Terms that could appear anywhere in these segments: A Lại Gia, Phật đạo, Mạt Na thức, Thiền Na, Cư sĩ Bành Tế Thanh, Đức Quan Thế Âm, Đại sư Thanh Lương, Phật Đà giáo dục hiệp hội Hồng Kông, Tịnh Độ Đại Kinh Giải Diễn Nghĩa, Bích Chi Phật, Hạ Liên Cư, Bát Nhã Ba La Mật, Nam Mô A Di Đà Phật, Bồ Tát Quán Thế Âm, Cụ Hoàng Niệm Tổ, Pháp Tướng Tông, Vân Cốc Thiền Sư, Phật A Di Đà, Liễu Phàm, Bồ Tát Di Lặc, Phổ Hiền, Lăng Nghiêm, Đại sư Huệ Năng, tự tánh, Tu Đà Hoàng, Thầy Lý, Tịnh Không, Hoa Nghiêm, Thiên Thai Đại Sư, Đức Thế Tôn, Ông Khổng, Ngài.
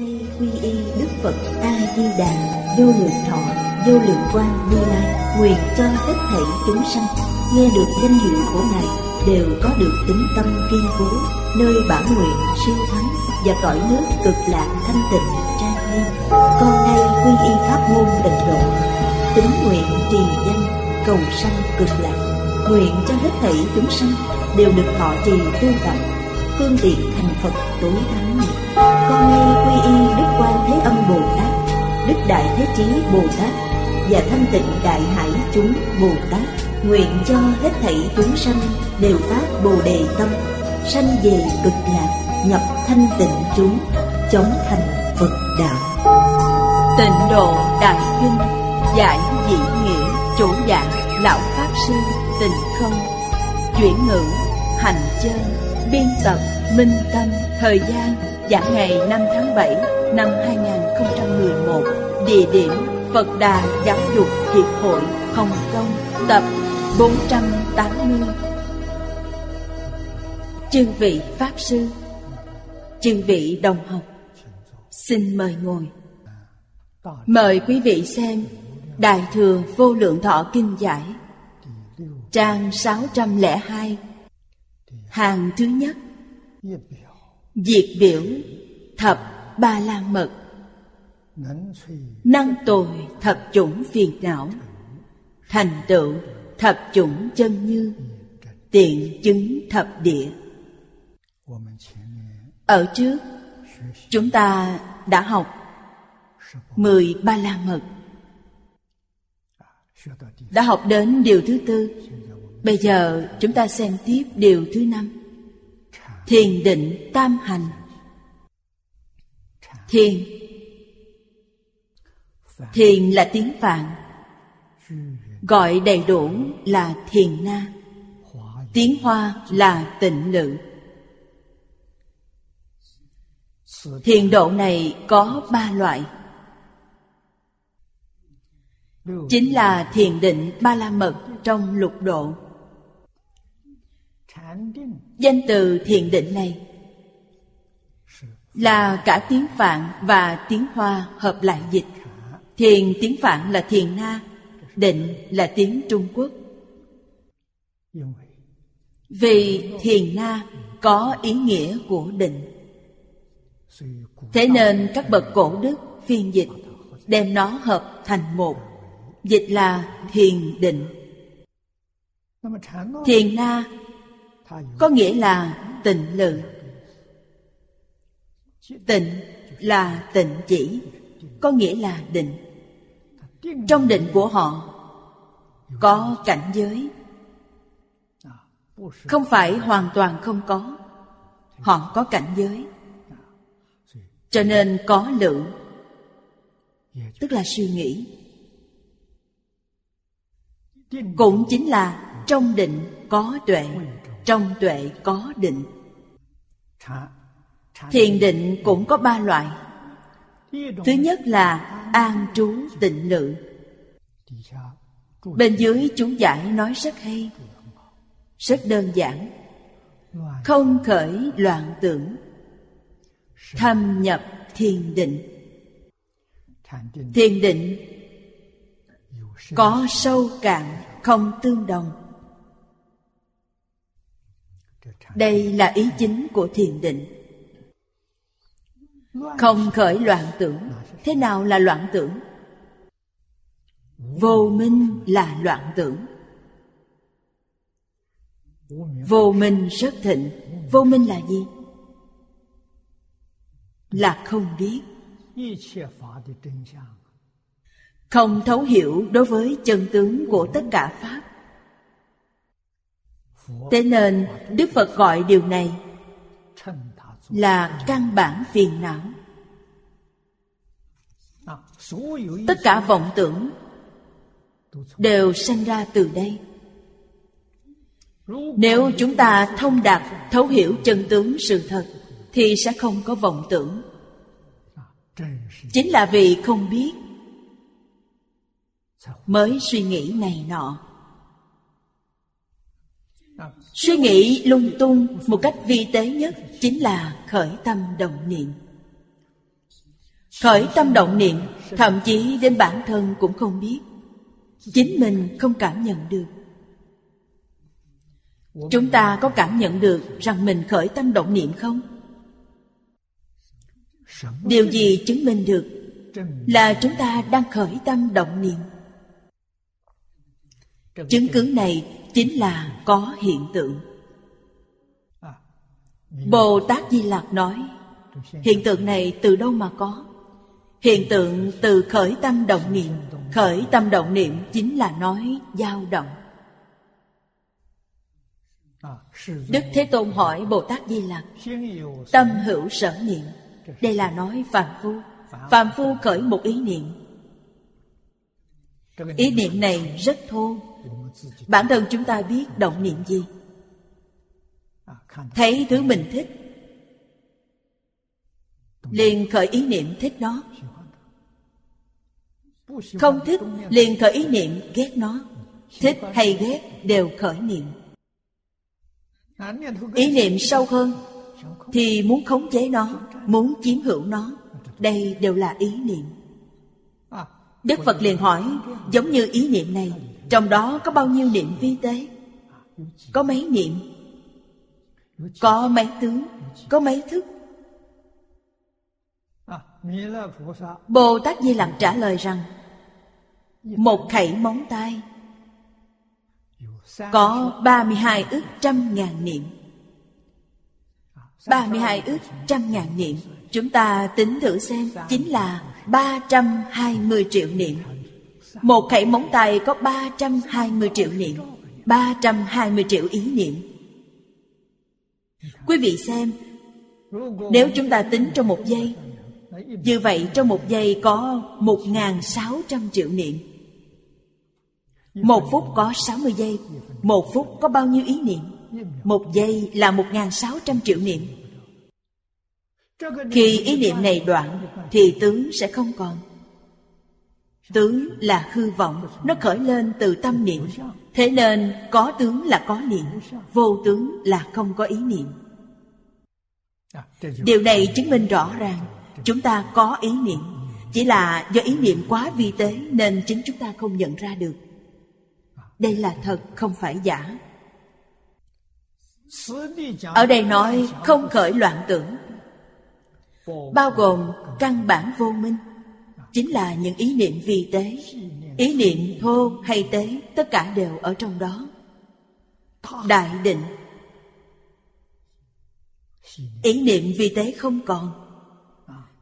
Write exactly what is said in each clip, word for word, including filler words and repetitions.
nay quy y Đức Phật A Di Đà vô lượng thọ vô lượng quang Như Lai, nguyện cho hết thảy chúng sanh nghe được danh hiệu của Ngài đều có được tính tâm kiên cố, nơi bản nguyện siêu thắng và cõi nước cực lạc thanh tịnh trang nghiêm. Con nay quy y pháp môn Tịnh Độ, tính nguyện trì danh cầu sanh cực lạc, nguyện cho hết thảy chúng sanh đều được thọ trì tu tập, phương tiện thành Phật tối thắng. Con nay quy y Đức Quan Thế Âm Bồ Tát, Đức Đại Thế Chí Bồ Tát và Thanh Tịnh Đại Hải chúng Bồ Tát, nguyện cho hết thảy chúng sanh đều phát Bồ Đề tâm, sanh về cực lạc, nhập thanh tịnh chúng, chóng thành Phật đạo. Tịnh Độ Đại Kinh Giải Diễn Nghĩa, chủ giảng lão pháp sư Tịnh Không, chuyển ngữ Hành Chân, biên tập Minh Tâm. Thời gian giảng ngày năm tháng bảy năm hai nghìn không trăm mười một, địa điểm Phật Đà Giáo dục Hiệp hội Hồng Kông, tập bốn trăm tám mươi. Chư vị pháp sư, chư vị đồng học, xin mời ngồi. Mời quý vị xem Đại Thừa Vô Lượng Thọ Kinh Giải, trang sáu trăm lẻ hai, hàng thứ nhất, diệt biểu thập ba la mật, năng tồi thập chủng phiền não, thành tựu thập chủng chân như, tiện chứng thập địa. Ở trước chúng ta đã học mười ba la mật, đã học đến điều thứ tư. Bây giờ chúng ta xem tiếp điều thứ năm, thiền định tam hành. Thiền Thiền là tiếng Phạn, gọi đầy đủ là Thiền Na, tiếng Hoa là Tịnh Lự. Thiền độ này có ba loại, chính là thiền định ba la mật trong lục độ. Danh từ thiền định này là cả tiếng Phạn và tiếng Hoa hợp lại dịch. Thiền tiếng Phạn là Thiền Na, định là tiếng Trung Quốc. Vì Thiền Na có ý nghĩa của định, thế nên các bậc cổ đức phiên dịch đem nó hợp thành một, dịch là thiền định. Thiền Na có nghĩa là tịnh lự. Tịnh là tịnh chỉ, có nghĩa là định. Trong định của họ có cảnh giới, không phải hoàn toàn không có. Họ có cảnh giới, cho nên có lự, tức là suy nghĩ. Cũng chính là trong định có tuệ, trong tuệ có định. Thiền định cũng có ba loại. Thứ nhất là an trú tịnh lự. Bên dưới chú giải nói rất hay, rất đơn giản: không khởi loạn tưởng, thâm nhập thiền định. Thiền định có sâu cạn không tương đồng. Đây là ý chính của thiền định. Không khởi loạn tưởng. Thế nào là loạn tưởng? Vô minh là loạn tưởng. Vô minh rất thịnh. Vô minh là gì? Là không biết, không thấu hiểu đối với chân tướng của tất cả pháp. Thế nên Đức Phật gọi điều này là căn bản phiền não. Tất cả vọng tưởng đều sanh ra từ đây. Nếu chúng ta thông đạt thấu hiểu chân tướng sự thật thì sẽ không có vọng tưởng. Chính là vì không biết mới suy nghĩ này nọ, suy nghĩ lung tung. Một cách vi tế nhất chính là khởi tâm động niệm. khởi tâm động niệm, thậm chí đến bản thân cũng không biết, chính mình không cảm nhận được. Chúng ta có cảm nhận được rằng mình khởi tâm động niệm không? Điều gì chứng minh được là chúng ta đang khởi tâm động niệm? Chứng cứ này chính là có hiện tượng. Bồ Tát Di Lặc nói, hiện tượng này từ đâu mà có? Hiện tượng từ khởi tâm động niệm. Khởi tâm động niệm chính là nói dao động. Đức Thế Tôn hỏi Bồ Tát Di Lặc, tâm hữu sở niệm, đây là nói phàm phu. Phàm phu khởi một ý niệm. Ý niệm này rất thô. Bản thân chúng ta biết động niệm gì? Thấy thứ mình thích liền khởi ý niệm thích nó. Không thích liền khởi ý niệm ghét nó. Thích hay ghét đều khởi niệm. Ý niệm sâu hơn thì muốn khống chế nó, muốn chiếm hữu nó. Đây đều là ý niệm. Đức Phật liền hỏi, giống như ý niệm này, trong đó có bao nhiêu niệm vi tế? Có mấy niệm? Có mấy tướng? Có mấy thức? Bồ Tát Di Lặc trả lời rằng, một khẩy móng tay có ba mươi hai ức trăm ngàn niệm. ba mươi hai ức trăm ngàn niệm, chúng ta tính thử xem, chính là ba trăm hai mươi triệu niệm. Một khẩy móng tay có ba trăm hai mươi triệu niệm, ba trăm hai mươi triệu ý niệm. Quý vị xem, nếu chúng ta tính trong một giây, như vậy trong một giây có một nghìn sáu trăm triệu niệm. Một phút có sáu mươi giây, một phút có bao nhiêu ý niệm? Một giây là một nghìn sáu trăm triệu niệm. Khi ý niệm này đoạn thì tướng sẽ không còn. Tướng là hư vọng, nó khởi lên từ tâm niệm. Thế nên có tướng là có niệm, vô tướng là không có ý niệm. Điều này chứng minh rõ ràng chúng ta có ý niệm, chỉ là do ý niệm quá vi tế nên chính chúng ta không nhận ra được. Đây là thật, không phải giả. Ở đây nói không khởi loạn tưởng, bao gồm căn bản vô minh, chính là những ý niệm vi tế. Ý niệm thô hay tế, tất cả đều ở trong đó. Đại định, ý niệm vi tế không còn.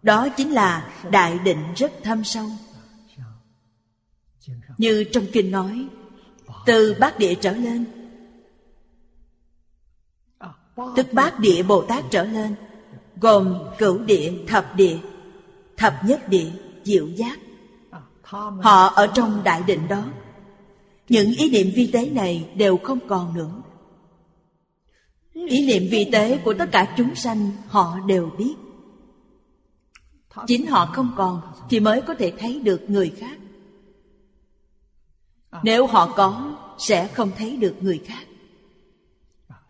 Đó chính là đại định rất thâm sâu. Như trong kinh nói, từ bát địa trở lên, tức bát địa Bồ Tát trở lên, gồm cửu địa, thập địa, thập nhất địa, diệu giác. Họ ở trong đại định đó. Những ý niệm vi tế này đều không còn nữa. Ý niệm vi tế của tất cả chúng sanh họ đều biết. Chính họ không còn thì mới có thể thấy được người khác. Nếu họ có, sẽ không thấy được người khác.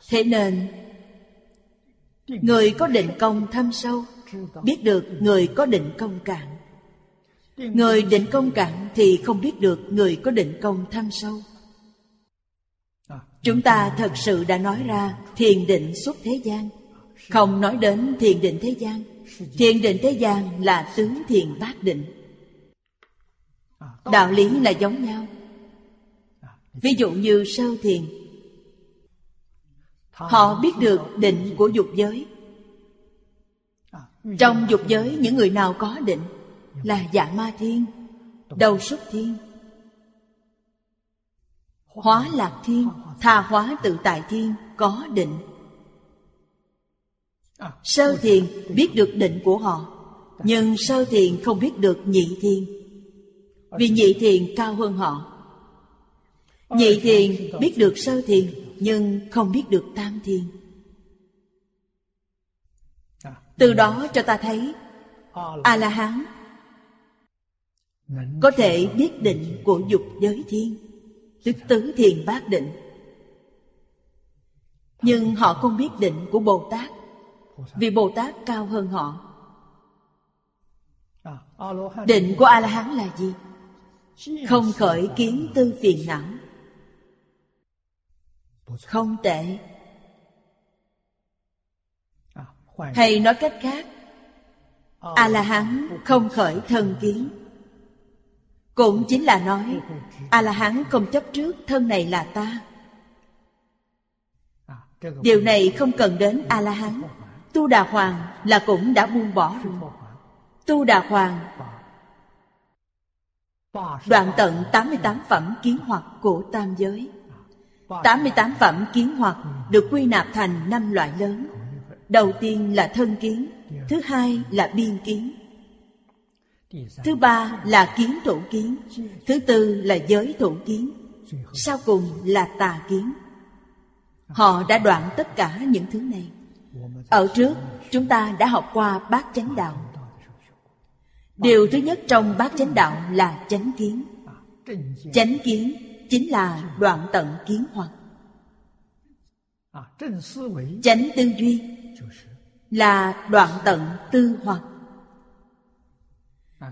Thế nên, người có định công thâm sâu biết được người có định công cạn. Người định công cạn thì không biết được người có định công thâm sâu. Chúng ta thật sự đã nói ra thiền định xuất thế gian, không nói đến thiền định thế gian. Thiền định thế gian là tướng thiền bát định. Đạo lý là giống nhau. Ví dụ như sơ thiền, họ biết được định của dục giới. Trong dục giới những người nào có định là Dạ Ma Thiên, Đầu Súc Thiên, Hóa Lạc Thiên, Tha Hóa Tự Tại Thiên có định. Sơ thiền biết được định của họ, nhưng sơ thiền không biết được nhị thiền, vì nhị thiền cao hơn họ. Nhị thiền biết được sơ thiền nhưng không biết được tam thiền. Từ đó cho ta thấy A-la-hán có thể biết định của dục giới thiên, tức tứ thiền bát định. Nhưng họ không biết định của Bồ Tát, vì Bồ Tát cao hơn họ. Định của A-la-hán là gì? Không khởi kiến tư phiền não. Không tệ. Hay nói cách khác, A-la-hán không khởi thân kiến, cũng chính là nói A-la-hán không chấp trước thân này là ta. Điều này không cần đến A-la-hán, Tu Đà Hoàng là cũng đã buông bỏ rồi. Tu Đà Hoàng đoạn tận tám mươi tám phẩm kiến hoặc của tam giới. tám mươi tám phẩm kiến hoặc được quy nạp thành năm loại lớn. Đầu tiên là thân kiến, thứ hai là biên kiến, thứ ba là kiến thủ kiến, thứ tư là giới thủ kiến, sau cùng là tà kiến. Họ đã đoạn tất cả những thứ này. Ở trước chúng ta đã học qua Bát Chánh Đạo. Điều thứ nhất trong Bát Chánh Đạo là chánh kiến. Chánh kiến chính là đoạn tận kiến hoặc. Chánh tư duy là đoạn tận tư hoặc.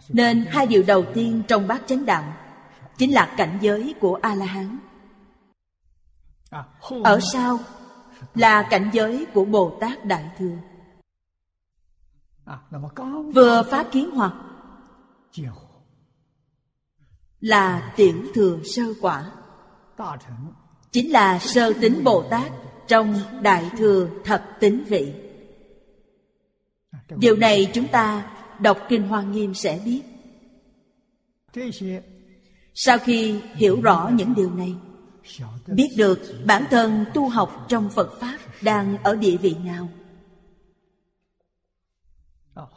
Nên hai điều đầu tiên trong Bát Chánh Đạo chính là cảnh giới của A-la-hán. Ở sau là cảnh giới của Bồ Tát Đại Thừa. Vừa phá kiến hoặc là tiểu thừa sơ quả, chính là sơ tính Bồ Tát trong Đại Thừa Thập Tính Vị. Điều này chúng ta đọc Kinh Hoa Nghiêm sẽ biết. Sau khi hiểu rõ những điều này, biết được bản thân tu học trong Phật Pháp đang ở địa vị nào,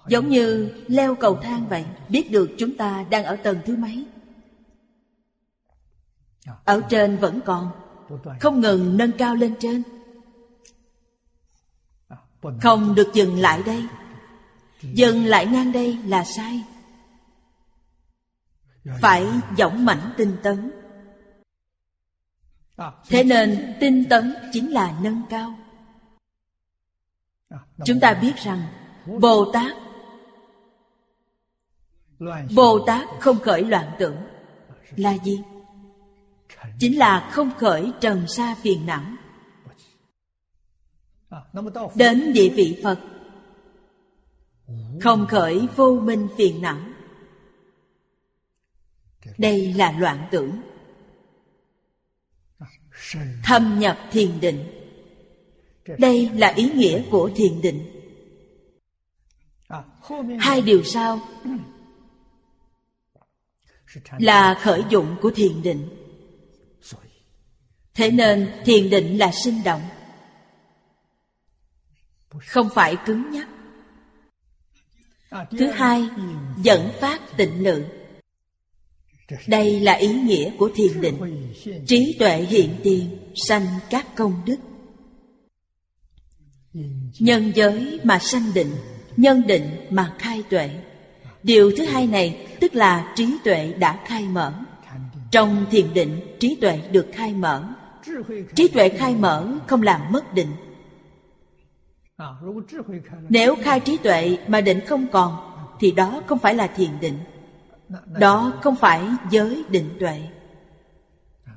giống như leo cầu thang vậy, biết được chúng ta đang ở tầng thứ mấy. Ở trên vẫn còn, không ngừng nâng cao lên trên, không được dừng lại đây. Dừng lại ngang đây là sai. Phải dõng mãnh tinh tấn. Thế nên tinh tấn chính là nâng cao. Chúng ta biết rằng Bồ Tát Bồ Tát không khởi loạn tưởng là gì? Chính là không khởi trần sa phiền não. Đến địa vị Phật, không khởi vô minh phiền não. Đây là loạn tưởng. Thâm nhập thiền định. Đây là ý nghĩa của thiền định. Hai điều sau là khởi dụng của thiền định. Thế nên thiền định là sinh động, không phải cứng nhắc. Thứ hai, dẫn phát tịnh lự. Đây là ý nghĩa của thiền định. Trí tuệ hiện tiền, sanh các công đức. Nhân giới mà sanh định, nhân định mà khai tuệ. Điều thứ hai này tức là trí tuệ đã khai mở. Trong thiền định, trí tuệ được khai mở. Trí tuệ khai mở không làm mất định. Nếu khai trí tuệ mà định không còn, thì đó không phải là thiền định, đó không phải giới định tuệ.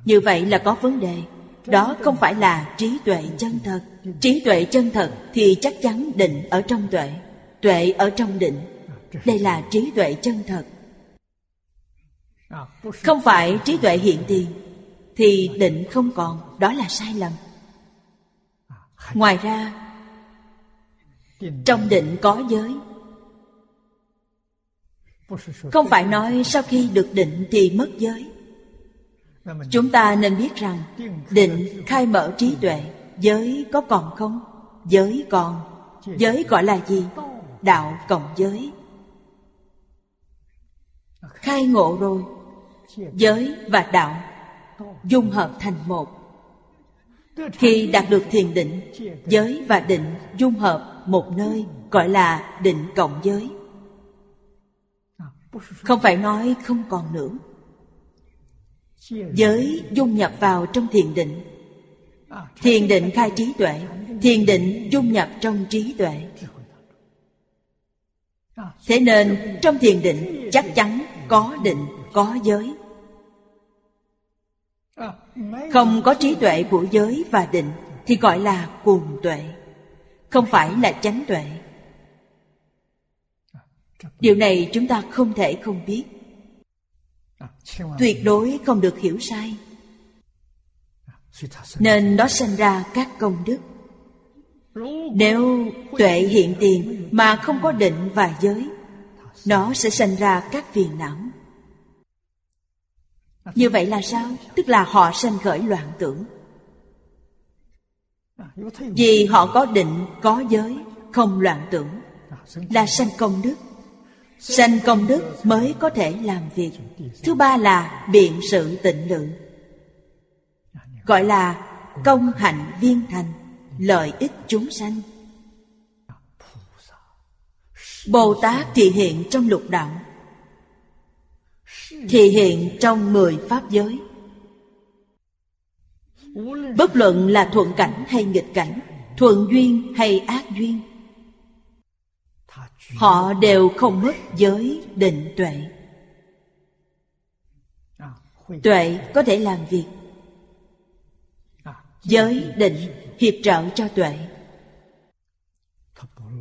Như vậy là có vấn đề. Đó không phải là trí tuệ chân thật. Trí tuệ chân thật thì chắc chắn định ở trong tuệ, tuệ ở trong định. Đây là trí tuệ chân thật. Không phải trí tuệ hiện tiền thì định không còn, đó là sai lầm. Ngoài ra, trong định có giới. Không phải nói sau khi được định thì mất giới. Chúng ta nên biết rằng định khai mở trí tuệ. Giới có còn không? Giới còn. Giới gọi là gì? Đạo cộng giới. Khai ngộ rồi, giới và đạo dung hợp thành một. Khi đạt được thiền định, giới và định dung hợp một nơi, gọi là định cộng giới. Không phải nói không còn nữa. Giới dung nhập vào trong thiền định. Thiền định khai trí tuệ. Thiền định dung nhập trong trí tuệ. Thế nên trong thiền định chắc chắn có định, có giới. Không có trí tuệ của giới và định thì gọi là cuồng tuệ, không phải là chánh tuệ. Điều này chúng ta không thể không biết, tuyệt đối không được hiểu sai. Nên nó sinh ra các công đức. Nếu tuệ hiện tiền mà không có định và giới, nó sẽ sinh ra các phiền não. Như vậy là sao? Tức là họ sanh khởi loạn tưởng. Vì họ có định, có giới, không loạn tưởng, là sanh công đức. Sanh công đức mới có thể làm việc. Thứ ba là biện sự tịnh lượng, gọi là công hạnh viên thành, lợi ích chúng sanh. Bồ Tát thị hiện trong lục đạo, thị hiện trong mười pháp giới. Bất luận là thuận cảnh hay nghịch cảnh, thuận duyên hay ác duyên, họ đều không mất giới định tuệ. Tuệ có thể làm việc, giới định hiệp trợ cho tuệ.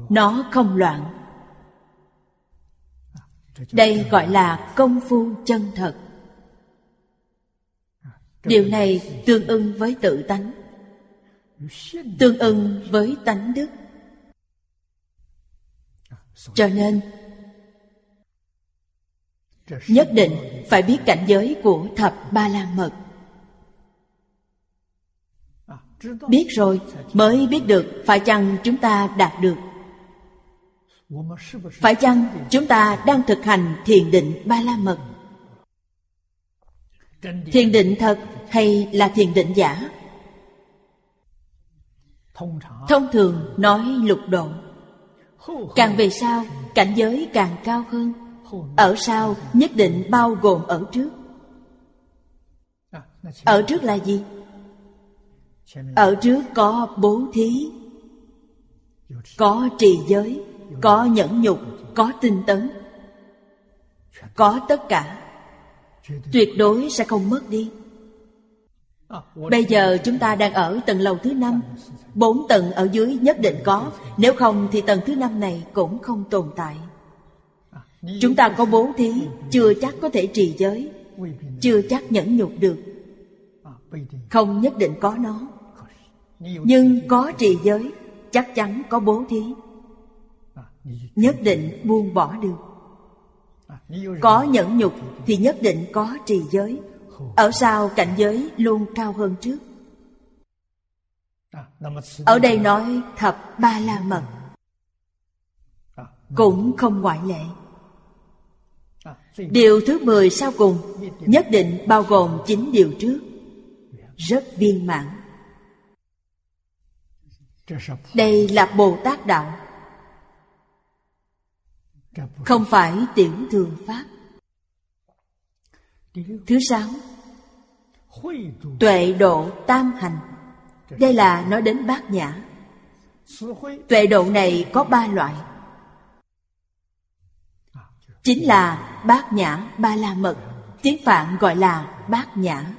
Nó không loạn. Đây gọi là công phu chân thật. Điều này tương ưng với tự tánh, tương ưng với tánh đức. Cho nên nhất định phải biết cảnh giới của thập ba la mật. Biết rồi mới biết được phải chăng chúng ta đạt được, phải chăng chúng ta đang thực hành thiền định ba la mật. Thiền định thật hay là thiền định giả? Thông thường nói lục độ. Càng về sau, cảnh giới càng cao hơn. Ở sau nhất định bao gồm ở trước. Ở trước là gì? Ở trước có bố thí, có trì giới, có nhẫn nhục, có tinh tấn, có tất cả. Tuyệt đối sẽ không mất đi. Bây giờ chúng ta đang ở tầng lầu thứ năm, bốn tầng ở dưới nhất định có. Nếu không thì tầng thứ năm này cũng không tồn tại. Chúng ta có bố thí, chưa chắc có thể trì giới, chưa chắc nhẫn nhục được, không nhất định có nó. Nhưng có trì giới, chắc chắn có bố thí, nhất định buông bỏ được. Có nhẫn nhục thì nhất định có trì giới. Ở sau cảnh giới luôn cao hơn trước. Ở đây nói thập ba la mật, cũng không ngoại lệ. Điều thứ mười sau cùng nhất định bao gồm chín điều trước, rất viên mãn. Đây là Bồ Tát đạo, không phải tiểu thường pháp. Thứ sáu, tuệ độ tam hành. Đây là nói đến bát nhã. Tuệ độ này có ba loại, chính là bát nhã ba la mật. Tiếng Phạn gọi là bát nhã.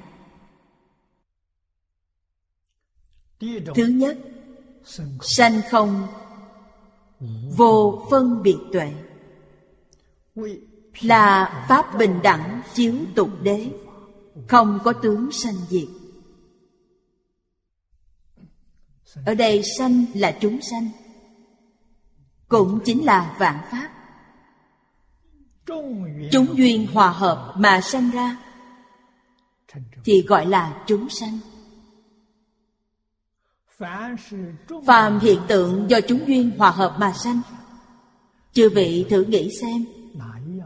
Thứ nhất, sanh không vô phân biệt tuệ, là pháp bình đẳng chiếu tục đế, không có tướng sanh diệt. Ở đây sanh là chúng sanh, cũng chính là vạn pháp. Chúng duyên hòa hợp mà sanh ra thì gọi là chúng sanh. Phàm hiện tượng do chúng duyên hòa hợp mà sanh. Chư vị thử nghĩ xem,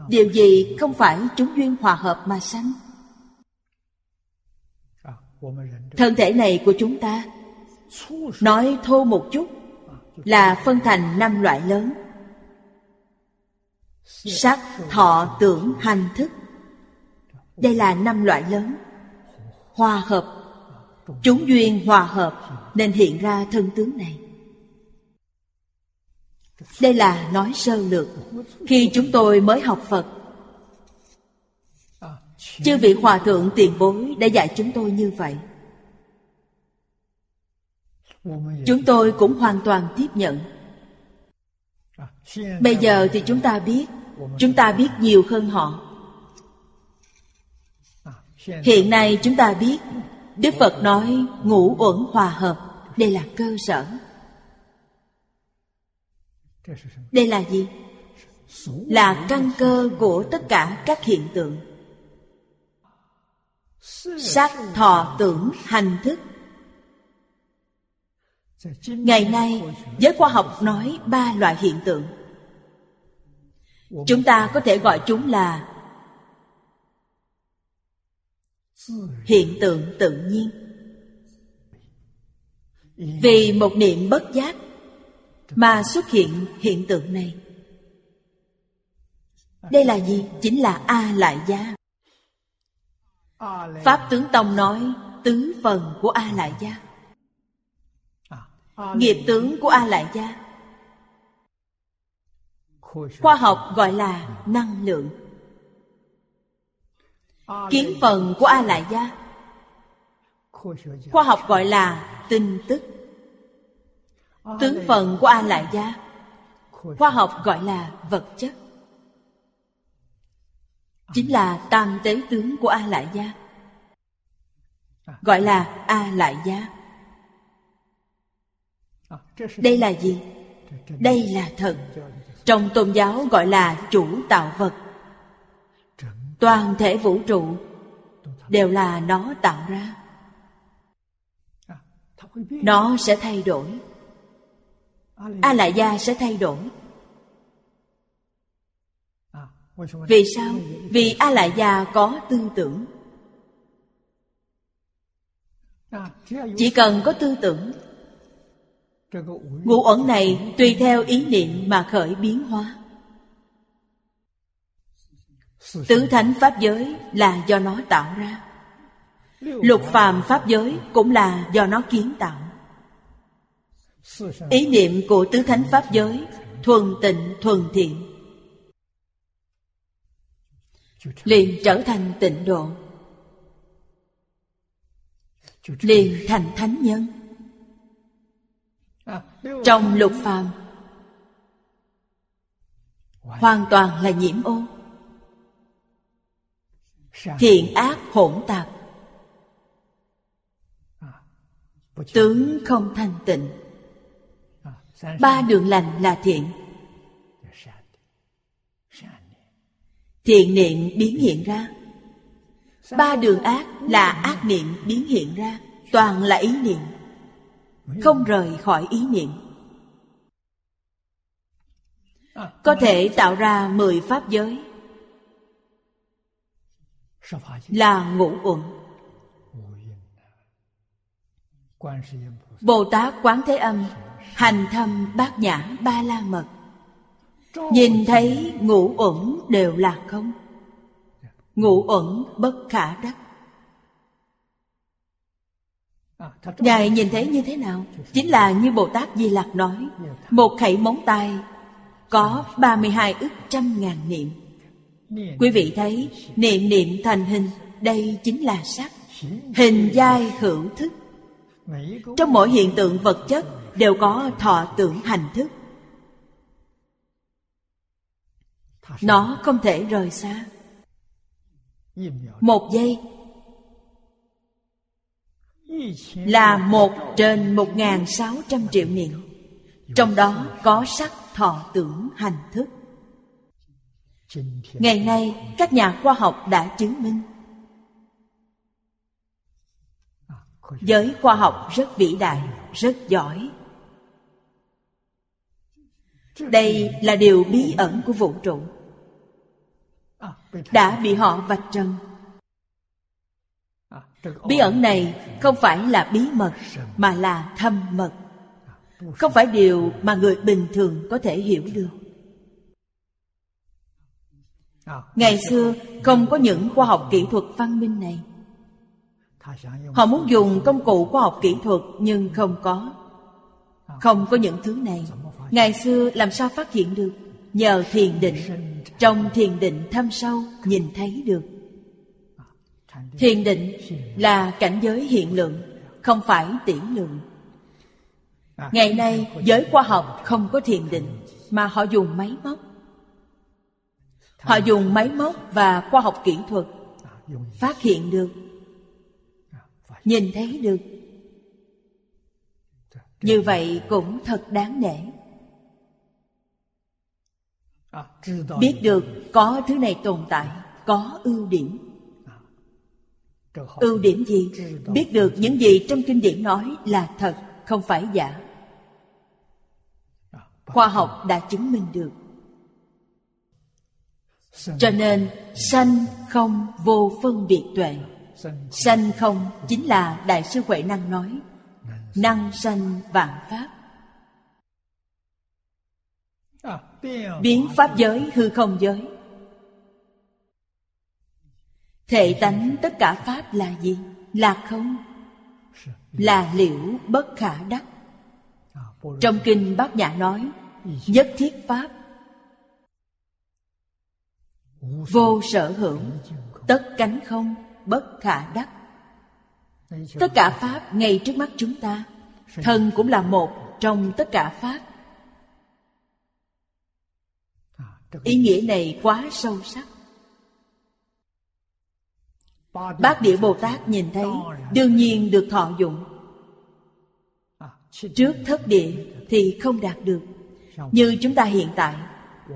điều gì không phải chúng duyên hòa hợp mà sanh? Thân thể này của chúng ta, nói thô một chút là phân thành năm loại lớn: sắc, thọ, tưởng, hành, thức. Đây là năm loại lớn. Hòa hợp, chúng duyên hòa hợp nên hiện ra thân tướng này. Đây là nói sơ lược. Khi chúng tôi mới học Phật, chư vị hòa thượng tiền bối đã dạy chúng tôi như vậy. Chúng tôi cũng hoàn toàn tiếp nhận. Bây giờ thì chúng ta biết, chúng ta biết nhiều hơn họ. Hiện nay chúng ta biết Đức Phật nói ngũ uẩn hòa hợp. Đây là cơ sở. Đây là gì? Là căn cơ của tất cả các hiện tượng. Sắc, thọ, tưởng, hành, thức. Ngày nay, giới khoa học nói ba loại hiện tượng. Chúng ta có thể gọi chúng là hiện tượng tự nhiên. Vì một niệm bất giác mà xuất hiện hiện tượng này. Đây là gì? Chính là A Lại Gia. Pháp Tướng Tông nói tứ phần của A Lại Gia. Nghiệp tướng của A Lại Gia, khoa học gọi là năng lượng. Kiến phần của A Lại Gia, khoa học gọi là tin tức. Tướng phần của A Lại Gia, khoa học gọi là vật chất. Chính là tam tế tướng của A Lại Gia, gọi là A Lại Gia. Đây là gì? Đây là thần. Trong tôn giáo gọi là chủ tạo vật. Toàn thể vũ trụ đều là nó tạo ra. Nó sẽ thay đổi. A Lại Gia sẽ thay đổi. Vì sao? Vì A Lại Gia có tư tưởng. Chỉ cần có tư tưởng, ngũ uẩn này tùy theo ý niệm mà khởi biến hóa. Tứ thánh pháp giới là do nó tạo ra. Lục phàm pháp giới cũng là do nó kiến tạo. Ý niệm của tứ thánh pháp giới thuần tịnh thuần thiện, liền trở thành tịnh độ, liền thành thánh nhân. Trong lục phàm hoàn toàn là nhiễm ô, thiện ác hỗn tạp, tướng không thanh tịnh. Ba đường lành là thiện. Thiện niệm biến hiện ra. Ba đường ác là ác niệm biến hiện ra. Toàn là ý niệm, không rời khỏi ý niệm. Có thể tạo ra mười pháp giới là ngũ uẩn. Bồ Tát Quán Thế Âm hành thâm bát nhã ba la mật, nhìn thấy ngũ uẩn đều là không. Ngũ uẩn bất khả đắc. Ngài nhìn thấy như thế nào? Chính là như Bồ Tát Di Lặc nói, một khẩy móng tay có ba mươi hai ức trăm ngàn niệm. Quý vị thấy, niệm niệm thành hình, đây chính là sắc. Hình giai hữu thức. Trong mỗi hiện tượng vật chất đều có thọ tưởng hành thức. Nó không thể rời xa. Một giây là một trên một ngàn sáu trăm triệu niệm. Trong đó có sắc thọ tưởng hành thức. Ngày nay các nhà khoa học đã chứng minh. Giới khoa học rất vĩ đại, rất giỏi. Đây là điều bí ẩn của vũ trụ, đã bị họ vạch trần. Bí ẩn này không phải là bí mật, mà là thâm mật. Không phải điều mà người bình thường có thể hiểu được. Ngày xưa không có những khoa học kỹ thuật văn minh này. Họ muốn dùng công cụ khoa học kỹ thuật nhưng không có. Không có những thứ này, Ngày xưa làm sao phát hiện được? Nhờ thiền định. Trong thiền định thâm sâu nhìn thấy được. Thiền định là cảnh giới hiện lượng, không phải tiễn lượng. Ngày nay giới khoa học không có thiền định, mà họ dùng máy móc. Họ dùng máy móc và khoa học kỹ thuật phát hiện được, nhìn thấy được. Như vậy cũng thật đáng nể. Biết được có thứ này tồn tại, có ưu điểm. Ưu điểm gì? Biết được những gì trong kinh điển nói là thật, không phải giả. Khoa học đã chứng minh được. Cho nên sanh không vô phân biệt tuệ. Sanh không chính là Đại sư Huệ Năng nói năng sanh vạn pháp. Biến pháp giới hư không giới. Thể tánh tất cả pháp là gì? Là không, là liễu bất khả đắc. Trong kinh Bát Nhã nói nhất thiết pháp vô sở hữu, tất cánh không, bất khả đắc. Tất cả pháp ngay trước mắt chúng ta. Thân cũng là một trong tất cả pháp. Ý nghĩa này quá sâu sắc. Bát Địa Bồ Tát nhìn thấy, đương nhiên được thọ dụng. Trước thất địa thì không đạt được. Như chúng ta hiện tại,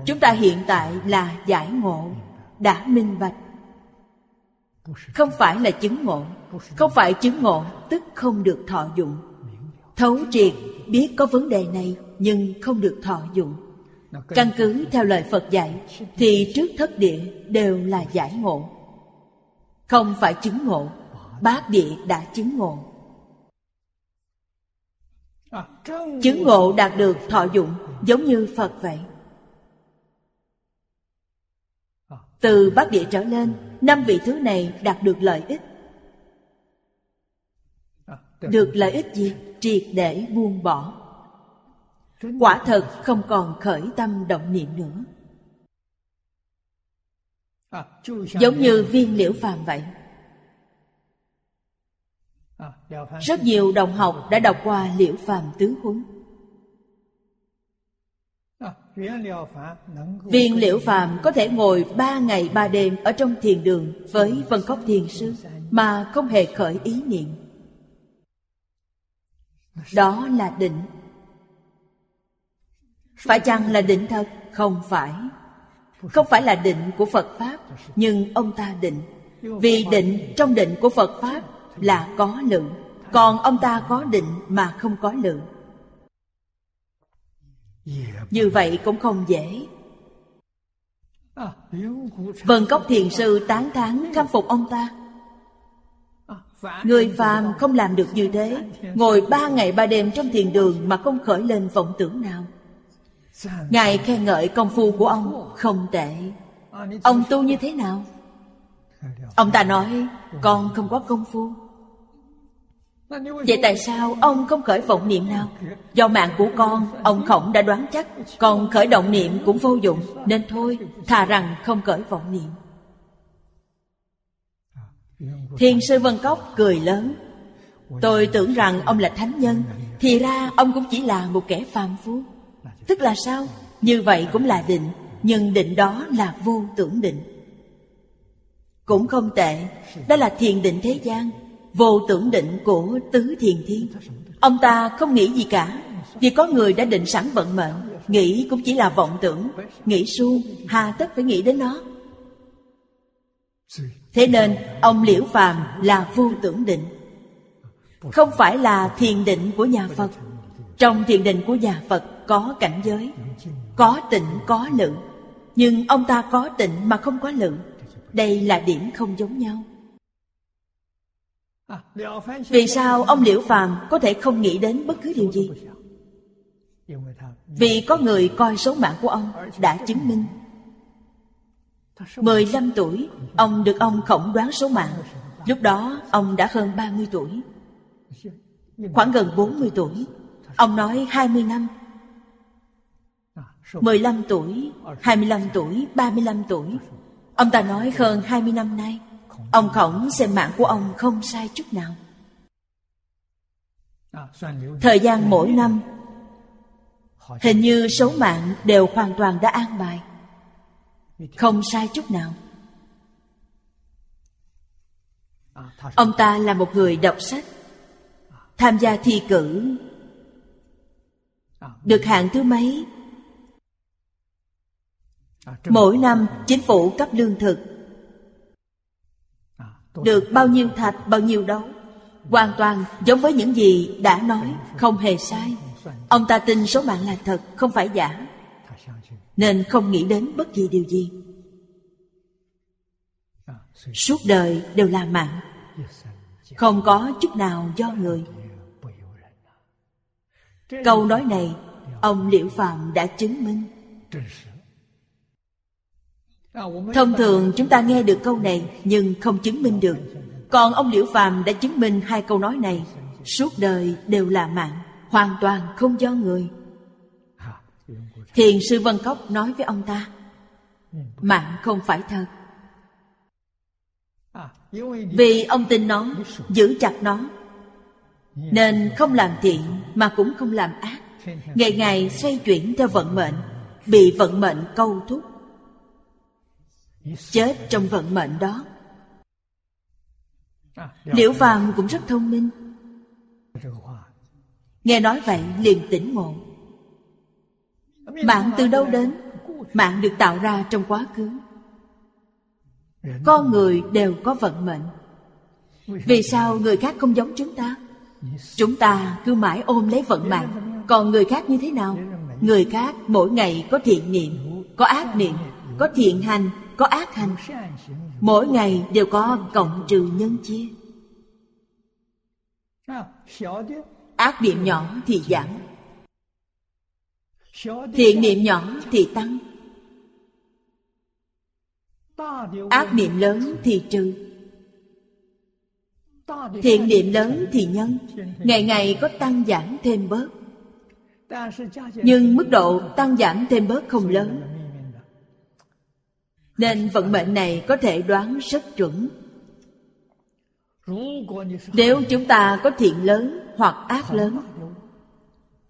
chúng ta hiện tại là giải ngộ, đã minh bạch. Không phải là chứng ngộ. Không phải chứng ngộ tức không được thọ dụng. Thấu triệt biết có vấn đề này nhưng không được thọ dụng. Căn cứ theo lời Phật dạy thì trước thất địa đều là giải ngộ, không phải chứng ngộ. Bát địa đã chứng ngộ. Chứng ngộ đạt được thọ dụng giống như Phật vậy. Từ bát địa trở lên, năm vị thứ này đạt được lợi ích. Được lợi ích gì? Triệt để buông bỏ. Quả thật không còn khởi tâm động niệm nữa. Giống như viên Liễu Phàm vậy. Rất nhiều đồng học đã đọc qua Liễu Phàm tứ huấn. Viên Liễu Phàm có thể ngồi ba ngày ba đêm ở trong thiền đường với Vân Cốc Thiền Sư mà không hề khởi ý niệm. Đó là định. Phải chăng là định thật? Không phải. Không phải là định của Phật Pháp, nhưng ông ta định. Vì định trong định của Phật Pháp là có lượng, còn ông ta có định mà không có lượng. Như vậy cũng không dễ. Vân Cốc Thiền Sư tán thán khâm phục ông ta. Người phàm không làm được như thế. Ngồi ba ngày ba đêm trong thiền đường mà không khởi lên vọng tưởng nào. Ngài khen ngợi công phu của ông không tệ. Ông tu như thế nào? Ông ta nói con không có công phu. Vậy tại sao ông không khởi vọng niệm nào? Do mạng của con, ông Khổng đã đoán chắc con khởi động niệm cũng vô dụng, nên thôi, thà rằng không khởi vọng niệm. Thiền sư Vân Cốc cười lớn. Tôi tưởng rằng ông là thánh nhân, thì ra ông cũng chỉ là một kẻ phàm phu. Tức là sao? Như vậy cũng là định, nhưng định đó là vô tưởng định. Cũng không tệ, đó là thiền định thế gian, vô tưởng định của tứ thiền thiên. Ông ta không nghĩ gì cả, vì có người đã định sẵn vận mệnh, nghĩ cũng chỉ là vọng tưởng, nghĩ suông, hà tất phải nghĩ đến nó. Thế nên ông Liễu Phàm là vô tưởng định, không phải là thiền định của nhà Phật. Trong thiền định của nhà Phật có cảnh giới, có tịnh có lượng, nhưng ông ta có tịnh mà không có lượng. Đây là điểm không giống nhau. Vì sao ông Liễu Phàm có thể không nghĩ đến bất cứ điều gì? Vì có người coi số mạng của ông đã chứng minh. mười lăm tuổi, ông được ông Khổng đoán số mạng. Lúc đó, ông đã hơn ba mươi tuổi, khoảng gần bốn mươi tuổi. Ông nói hai mươi năm. mười lăm tuổi, hai mươi lăm tuổi, ba mươi lăm tuổi. Ông ta nói hơn hai mươi năm nay, ông Khổng xem mạng của ông không sai chút nào. Thời gian mỗi năm, hình như số mạng đều hoàn toàn đã an bài, không sai chút nào. Ông ta là một người đọc sách, tham gia thi cử, được hạng thứ mấy. Mỗi năm chính phủ cấp lương thực, được bao nhiêu thạch bao nhiêu đấu, hoàn toàn giống với những gì đã nói, không hề sai. Ông ta tin số mạng là thật, không phải giả, nên không nghĩ đến bất kỳ điều gì. Suốt đời đều là mạng, không có chút nào do người. Câu nói này ông Liễu Phàm đã chứng minh. Thông thường chúng ta nghe được câu này nhưng không chứng minh được, còn ông Liễu Phàm đã chứng minh hai câu nói này. Suốt đời đều là mạng, hoàn toàn không do người. Thiền sư Vân Cốc nói với ông ta, mạng không phải thật. Vì ông tin nó, giữ chặt nó, nên không làm thiện mà cũng không làm ác, ngày ngày xoay chuyển theo vận mệnh, bị vận mệnh câu thúc, chết trong vận mệnh đó. Liễu Phàm cũng rất thông minh, nghe nói vậy liền tỉnh ngộ. Mạng từ đâu đến? Mạng được tạo ra trong quá khứ. Con người đều có vận mệnh. Vì sao người khác không giống chúng ta? Chúng ta cứ mãi ôm lấy vận mạng. Còn người khác như thế nào? Người khác mỗi ngày có thiện niệm, có ác niệm, có thiện hành, có ác hành. Mỗi ngày đều có cộng trừ nhân chia. Ác niệm nhỏ thì giảm, thiện niệm nhỏ thì tăng, ác niệm lớn thì trừ, thiện niệm lớn thì nhân. Ngày ngày có tăng giảm thêm bớt, nhưng mức độ tăng giảm thêm bớt không lớn, nên vận mệnh này có thể đoán rất chuẩn. Nếu chúng ta có thiện lớn hoặc ác lớn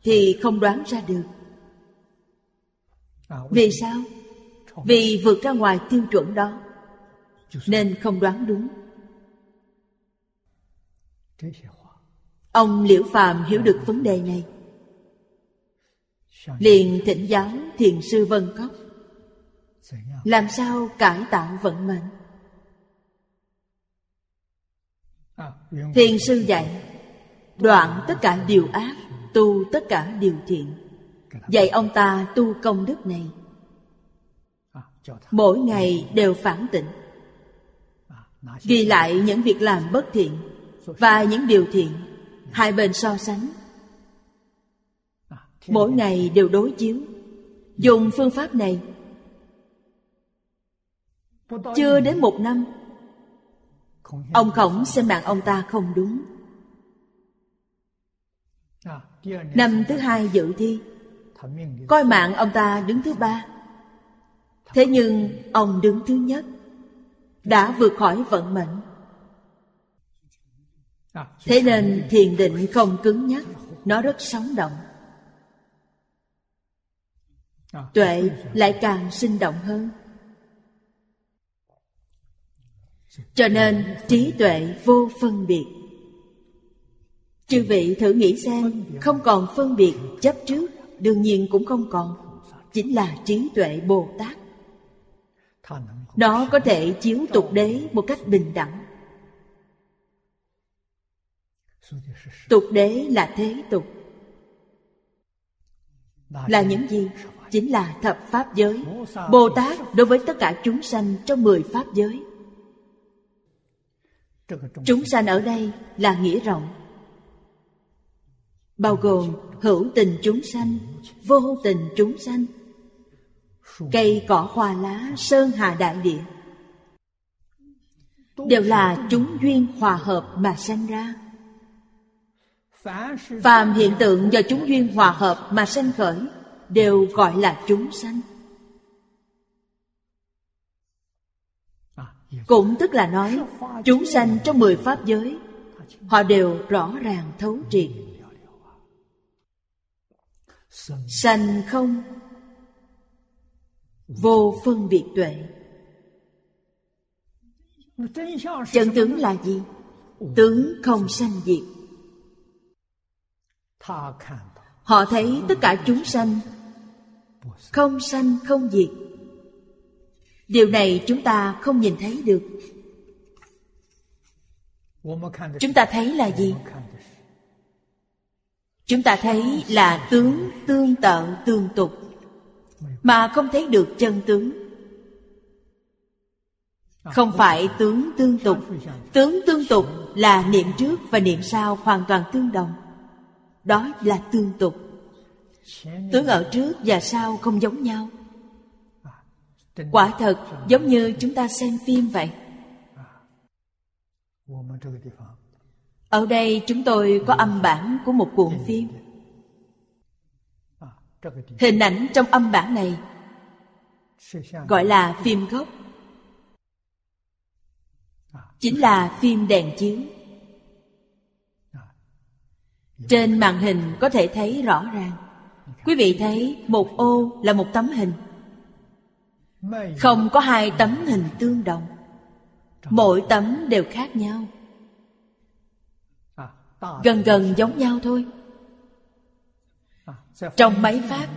thì không đoán ra được. Vì sao? Vì vượt ra ngoài tiêu chuẩn đó nên không đoán đúng. Ông Liễu Phàm hiểu được vấn đề này, liền thỉnh giáo thiền sư Vân Cốc làm sao cải tạo vận mệnh. Thiền sư dạy, đoạn tất cả điều ác, tu tất cả điều thiện. Dạy ông ta tu công đức này, mỗi ngày đều phản tỉnh, ghi lại những việc làm bất thiện và những điều thiện, hai bên so sánh, mỗi ngày đều đối chiếu. Dùng phương pháp này chưa đến một năm, ông Khổng xem mạng ông ta không đúng. Năm thứ hai dự thi, coi mạng ông ta đứng thứ ba, thế nhưng ông đứng thứ nhất, đã vượt khỏi vận mệnh. Thế nên thiền định không cứng nhắc, nó rất sống động, tuệ lại càng sinh động hơn. Cho nên trí tuệ vô phân biệt. Chư vị thử nghĩ xem, không còn phân biệt chấp trước, đương nhiên cũng không còn, chính là trí tuệ Bồ Tát. Nó có thể chiếu tục đế một cách bình đẳng. Tục đế là thế tục, là những gì? Chính là thập pháp giới. Bồ Tát đối với tất cả chúng sanh trong mười pháp giới. Chúng sanh ở đây là nghĩa rộng, bao gồm hữu tình chúng sanh, vô tình chúng sanh, cây cỏ hoa lá, sơn hà đại địa, đều là chúng duyên hòa hợp mà sanh ra. Phàm hiện tượng do chúng duyên hòa hợp mà sanh khởi, đều gọi là chúng sanh. Cũng tức là nói, chúng sanh trong mười pháp giới, họ đều rõ ràng thấu triệt. Sanh không, vô phân biệt tuệ. Chân tướng là gì? Tướng không sanh diệt. Họ thấy tất cả chúng sanh không sanh không diệt. Điều này chúng ta không nhìn thấy được. Chúng ta thấy là gì? Chúng ta thấy là tướng tương tự tương tục, mà không thấy được chân tướng. Không phải tướng tương tục. Tướng tương tục là niệm trước và niệm sau hoàn toàn tương đồng. Đó là tương tục. Tướng ở trước và sau không giống nhau. Quả thật giống như chúng ta xem phim vậy. Ở đây chúng tôi có âm bản của một cuộn phim. Hình ảnh trong âm bản này gọi là phim gốc, chính là phim đèn chiếu. Trên màn hình có thể thấy rõ ràng. Quý vị thấy một ô là một tấm hình, không có hai tấm hình tương đồng. Mỗi tấm đều khác nhau, gần gần giống nhau thôi. Trong máy phát,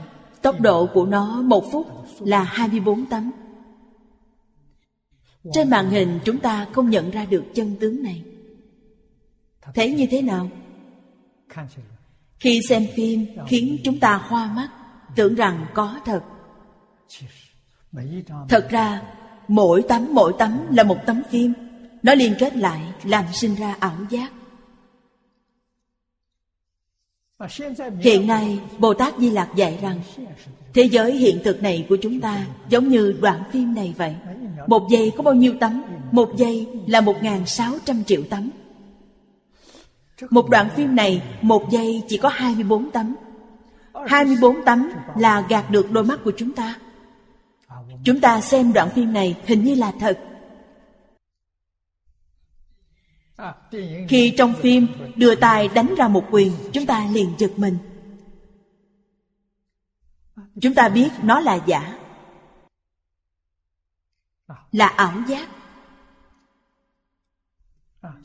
tốc độ của nó một phút là hai mươi bốn tấm. Trên màn hình chúng ta không nhận ra được chân tướng này. Thế như thế nào? Khi xem phim khiến chúng ta hoa mắt, tưởng rằng có thật. Thật ra, mỗi tấm mỗi tấm là một tấm phim. Nó liên kết lại, làm sinh ra ảo giác. Hiện nay, Bồ Tát Di Lặc dạy rằng thế giới hiện thực này của chúng ta giống như đoạn phim này vậy. Một giây có bao nhiêu tấm? Một giây là một nghìn sáu trăm triệu tấm. Một đoạn phim này, một giây chỉ có hai mươi bốn tấm. hai mươi bốn tấm là gạt được đôi mắt của chúng ta. Chúng ta xem đoạn phim này hình như là thật. Khi trong phim đưa tay đánh ra một quyền, chúng ta liền giật mình. Chúng ta biết nó là giả, là ảo giác.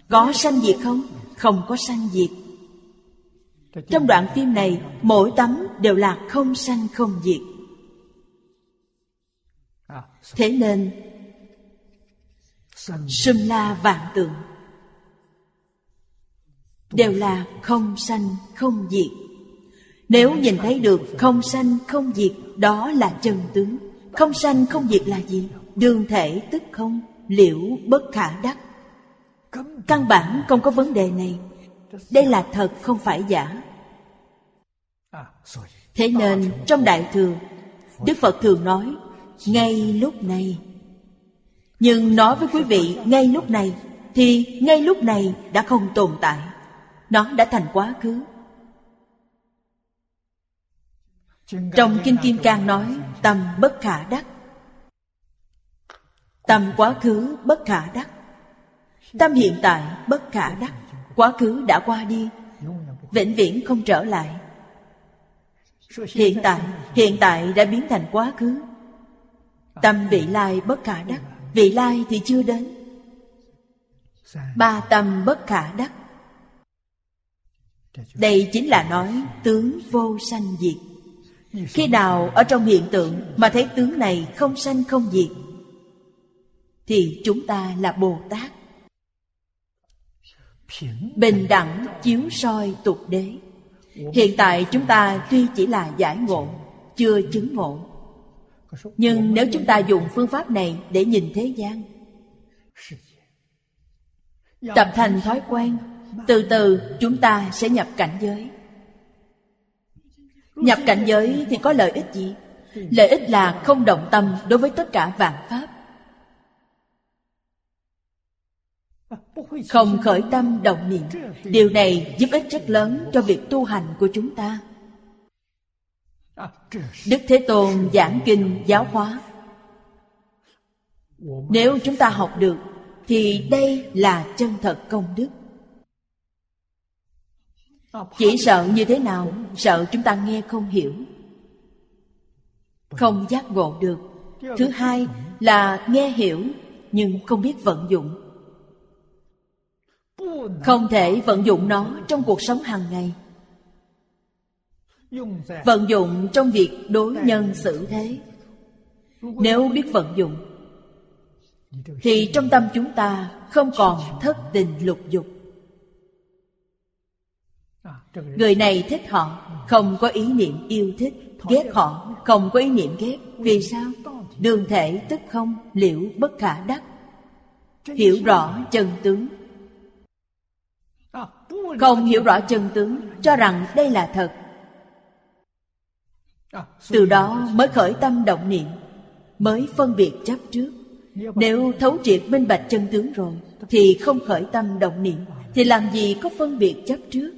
Có sanh diệt không? Không có sanh diệt. Trong đoạn phim này, mỗi tấm đều là không sanh không diệt. Thế nên sum la vạn tượng đều là không sanh không diệt. Nếu nhìn thấy được không sanh không diệt, đó là chân tướng. Không sanh không diệt là gì? Đương thể tức không, liễu bất khả đắc. Căn bản không có vấn đề này. Đây là thật không phải giả. Thế nên trong Đại Thừa, Đức Phật thường nói ngay lúc này. Nhưng nói với quý vị ngay lúc này thì ngay lúc này đã không tồn tại. Nó đã thành quá khứ. Trong Kinh Kim Cang nói tâm bất khả đắc. Tâm quá khứ bất khả đắc, tâm hiện tại bất khả đắc. Quá khứ đã qua đi, vĩnh viễn không trở lại. Hiện tại, hiện tại đã biến thành quá khứ. Tâm vị lai bất khả đắc, vị lai thì chưa đến. Ba tâm bất khả đắc. Đây chính là nói tướng vô sanh diệt. Khi nào ở trong hiện tượng mà thấy tướng này không sanh không diệt thì chúng ta là Bồ Tát. Bình đẳng chiếu soi tục đế. Hiện tại chúng ta tuy chỉ là giải ngộ, chưa chứng ngộ. Nhưng nếu chúng ta dùng phương pháp này để nhìn thế gian, tập thành thói quen, từ từ chúng ta sẽ nhập cảnh giới. Nhập cảnh giới thì có lợi ích gì? Lợi ích là không động tâm đối với tất cả vạn pháp, không khởi tâm động niệm. Điều này giúp ích rất lớn cho việc tu hành của chúng ta. Đức Thế Tôn giảng kinh giáo hóa. Nếu chúng ta học được thì đây là chân thật công đức. Chỉ sợ như thế nào? Sợ chúng ta nghe không hiểu, không giác ngộ được. Thứ hai là nghe hiểu nhưng không biết vận dụng, không thể vận dụng nó trong cuộc sống hàng ngày, vận dụng trong việc đối nhân xử thế. Nếu biết vận dụng thì trong tâm chúng ta không còn thất tình lục dục. Người này thích họ, không có ý niệm yêu thích. Ghét họ, không có ý niệm ghét. Vì sao? Đường thể tức không, liễu bất khả đắc. Hiểu rõ chân tướng. Không hiểu rõ chân tướng, cho rằng đây là thật, từ đó mới khởi tâm động niệm, mới phân biệt chấp trước. Nếu thấu triệt minh bạch chân tướng rồi thì không khởi tâm động niệm, thì làm gì có phân biệt chấp trước.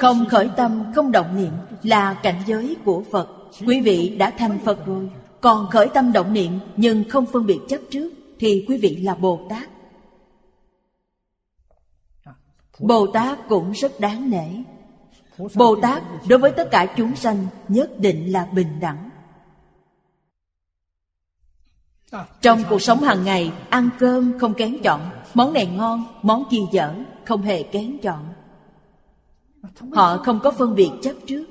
Không khởi tâm, không động niệm là cảnh giới của Phật. Quý vị đã thành Phật rồi, còn khởi tâm động niệm nhưng không phân biệt chấp trước thì quý vị là Bồ Tát. Bồ Tát cũng rất đáng nể. Bồ Tát đối với tất cả chúng sanh nhất định là bình đẳng. Trong cuộc sống hàng ngày, ăn cơm không kén chọn, món này ngon, món kia dở, không hề kén chọn. Họ không có phân biệt chấp trước.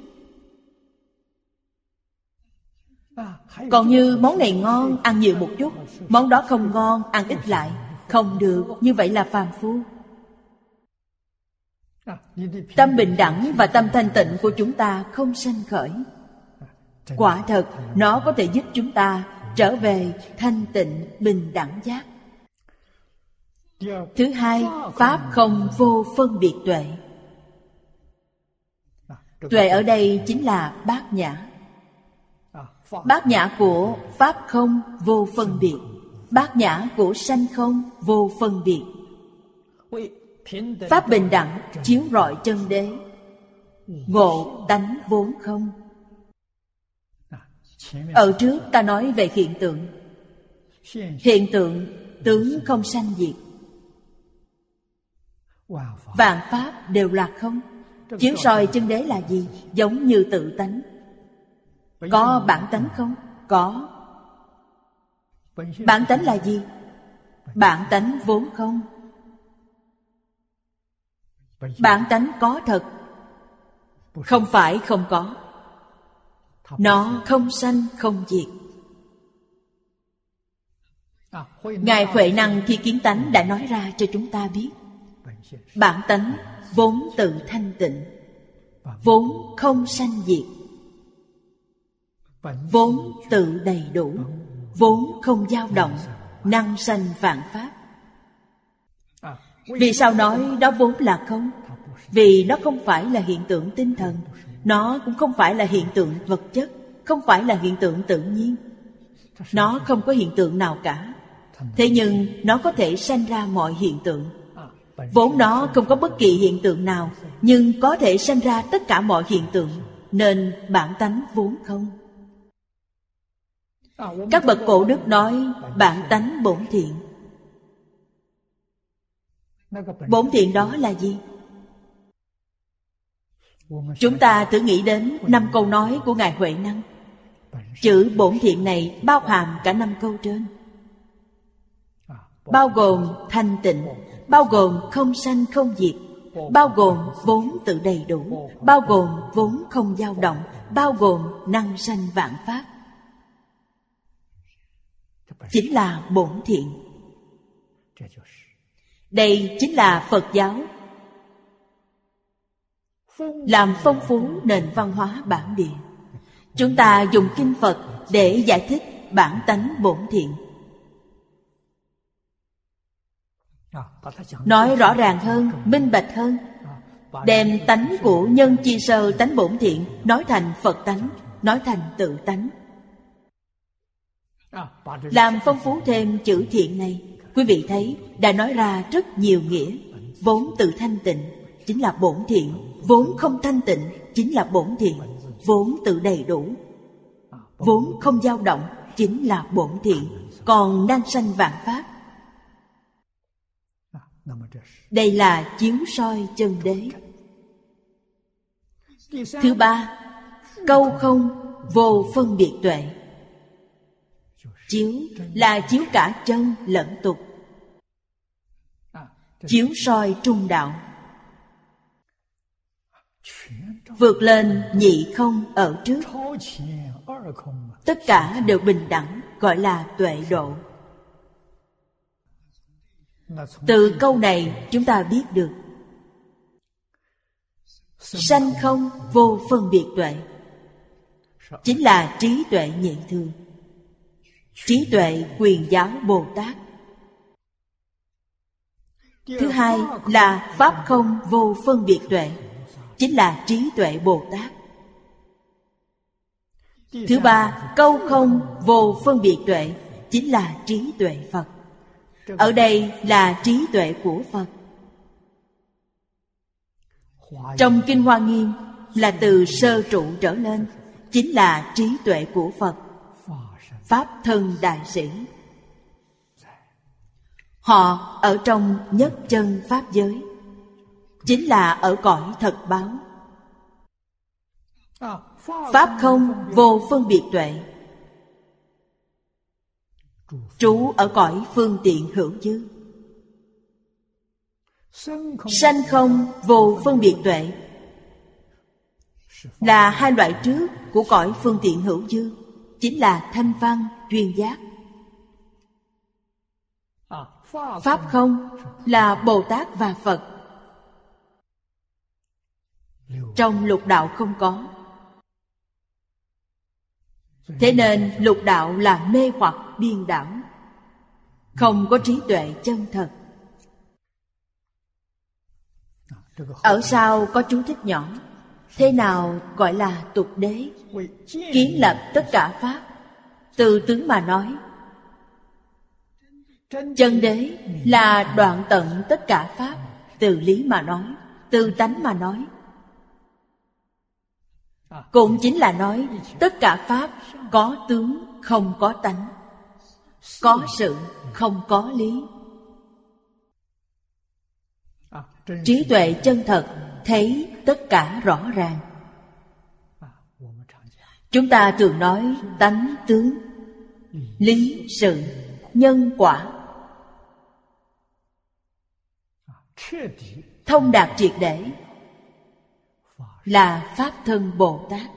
Còn như món này ngon, ăn nhiều một chút, món đó không ngon, ăn ít lại, không được, như vậy là phàm phu. Tâm bình đẳng và tâm thanh tịnh của chúng ta không sanh khởi. Quả thật, nó có thể giúp chúng ta trở về thanh tịnh bình đẳng giác. Thứ hai, pháp không vô phân biệt tuệ. Tuệ ở đây chính là bát nhã. Bát nhã của pháp không vô phân biệt, bát nhã của sanh không vô phân biệt. Pháp bình đẳng chiếu rọi chân đế, ngộ tánh vốn không. Ở trước ta nói về hiện tượng. Hiện tượng tướng không sanh diệt, vạn pháp đều là không. Chiếu soi chân đế là gì? Giống như tự tánh. Có bản tánh không? Có. Bản tánh là gì? Bản tánh vốn không. Bản tánh có thật, không phải không có. Nó không sanh không diệt. Ngài Huệ Năng khi kiến tánh đã nói ra cho chúng ta biết, bản tánh vốn tự thanh tịnh, vốn không sanh diệt, vốn tự đầy đủ, vốn không dao động, năng sanh vạn pháp. Vì sao nói đó vốn là không? Vì nó không phải là hiện tượng tinh thần, nó cũng không phải là hiện tượng vật chất, không phải là hiện tượng tự nhiên. Nó không có hiện tượng nào cả. Thế nhưng nó có thể sanh ra mọi hiện tượng. Vốn nó không có bất kỳ hiện tượng nào, nhưng có thể sanh ra tất cả mọi hiện tượng, nên bản tánh vốn không. Các bậc cổ đức nói bản tánh bổn thiện. Bổn thiện đó là gì? Chúng ta thử nghĩ đến năm câu nói của Ngài Huệ Năng. Chữ bổn thiện này bao hàm cả năm câu trên, bao gồm thanh tịnh, bao gồm không sanh không diệt, bao gồm vốn tự đầy đủ, bao gồm vốn không dao động, bao gồm năng sanh vạn pháp. Chính là bổn thiện. Đây chính là Phật giáo, làm phong phú nền văn hóa bản địa. Chúng ta dùng kinh Phật để giải thích bản tánh bổn thiện. Nói rõ ràng hơn, minh bạch hơn, đem tánh của nhân chi sơ tánh bổn thiện nói thành Phật tánh, nói thành tự tánh. Làm phong phú thêm chữ thiện này, quý vị thấy đã nói ra rất nhiều nghĩa. Vốn tự thanh tịnh chính là bổn thiện, vốn không thanh tịnh chính là bổn thiện, vốn tự đầy đủ, vốn không dao động, chính là bổn thiện, còn năng sanh vạn pháp. Đây là chiếu soi chân đế. Thứ ba, câu không vô phân biệt tuệ. Chiếu là chiếu cả chân lẫn tục, chiếu soi trung đạo, vượt lên nhị không ở trước, tất cả đều bình đẳng, gọi là tuệ độ. Từ câu này chúng ta biết được sanh không vô phân biệt tuệ chính là trí tuệ nhị thường, trí tuệ quyền giáo Bồ Tát. Thứ hai là pháp không vô phân biệt tuệ, chính là trí tuệ Bồ Tát. Thứ ba, câu không vô phân biệt tuệ, chính là trí tuệ Phật. Ở đây là trí tuệ của Phật. Trong Kinh Hoa Nghiêm là từ sơ trụ trở lên, chính là trí tuệ của Phật, Pháp Thân Đại Sĩ. Họ ở trong nhất chân Pháp giới, chính là ở cõi thật báo. Pháp không vô phân biệt tuệ trú ở cõi phương tiện hữu dư. Sanh không vô phân biệt tuệ là hai loại trước của cõi phương tiện hữu dư, chính là thanh văn, duyên giác. Pháp không là Bồ Tát và Phật. Trong lục đạo không có, thế nên lục đạo là mê hoặc điên đảo, không có trí tuệ chân thật. Ở sau có chú thích nhỏ: thế nào gọi là tục đế? Kiến lập tất cả pháp. Từ tướng mà nói, chân đế là đoạn tận tất cả pháp. Từ lý mà nói, từ tánh mà nói, cũng chính là nói tất cả pháp có tướng không có tánh, có sự không có lý. Trí tuệ chân thật thấy tất cả rõ ràng. Chúng ta thường nói tánh tướng, lý sự, nhân quả. Thông đạt triệt để là Pháp Thân Bồ Tát.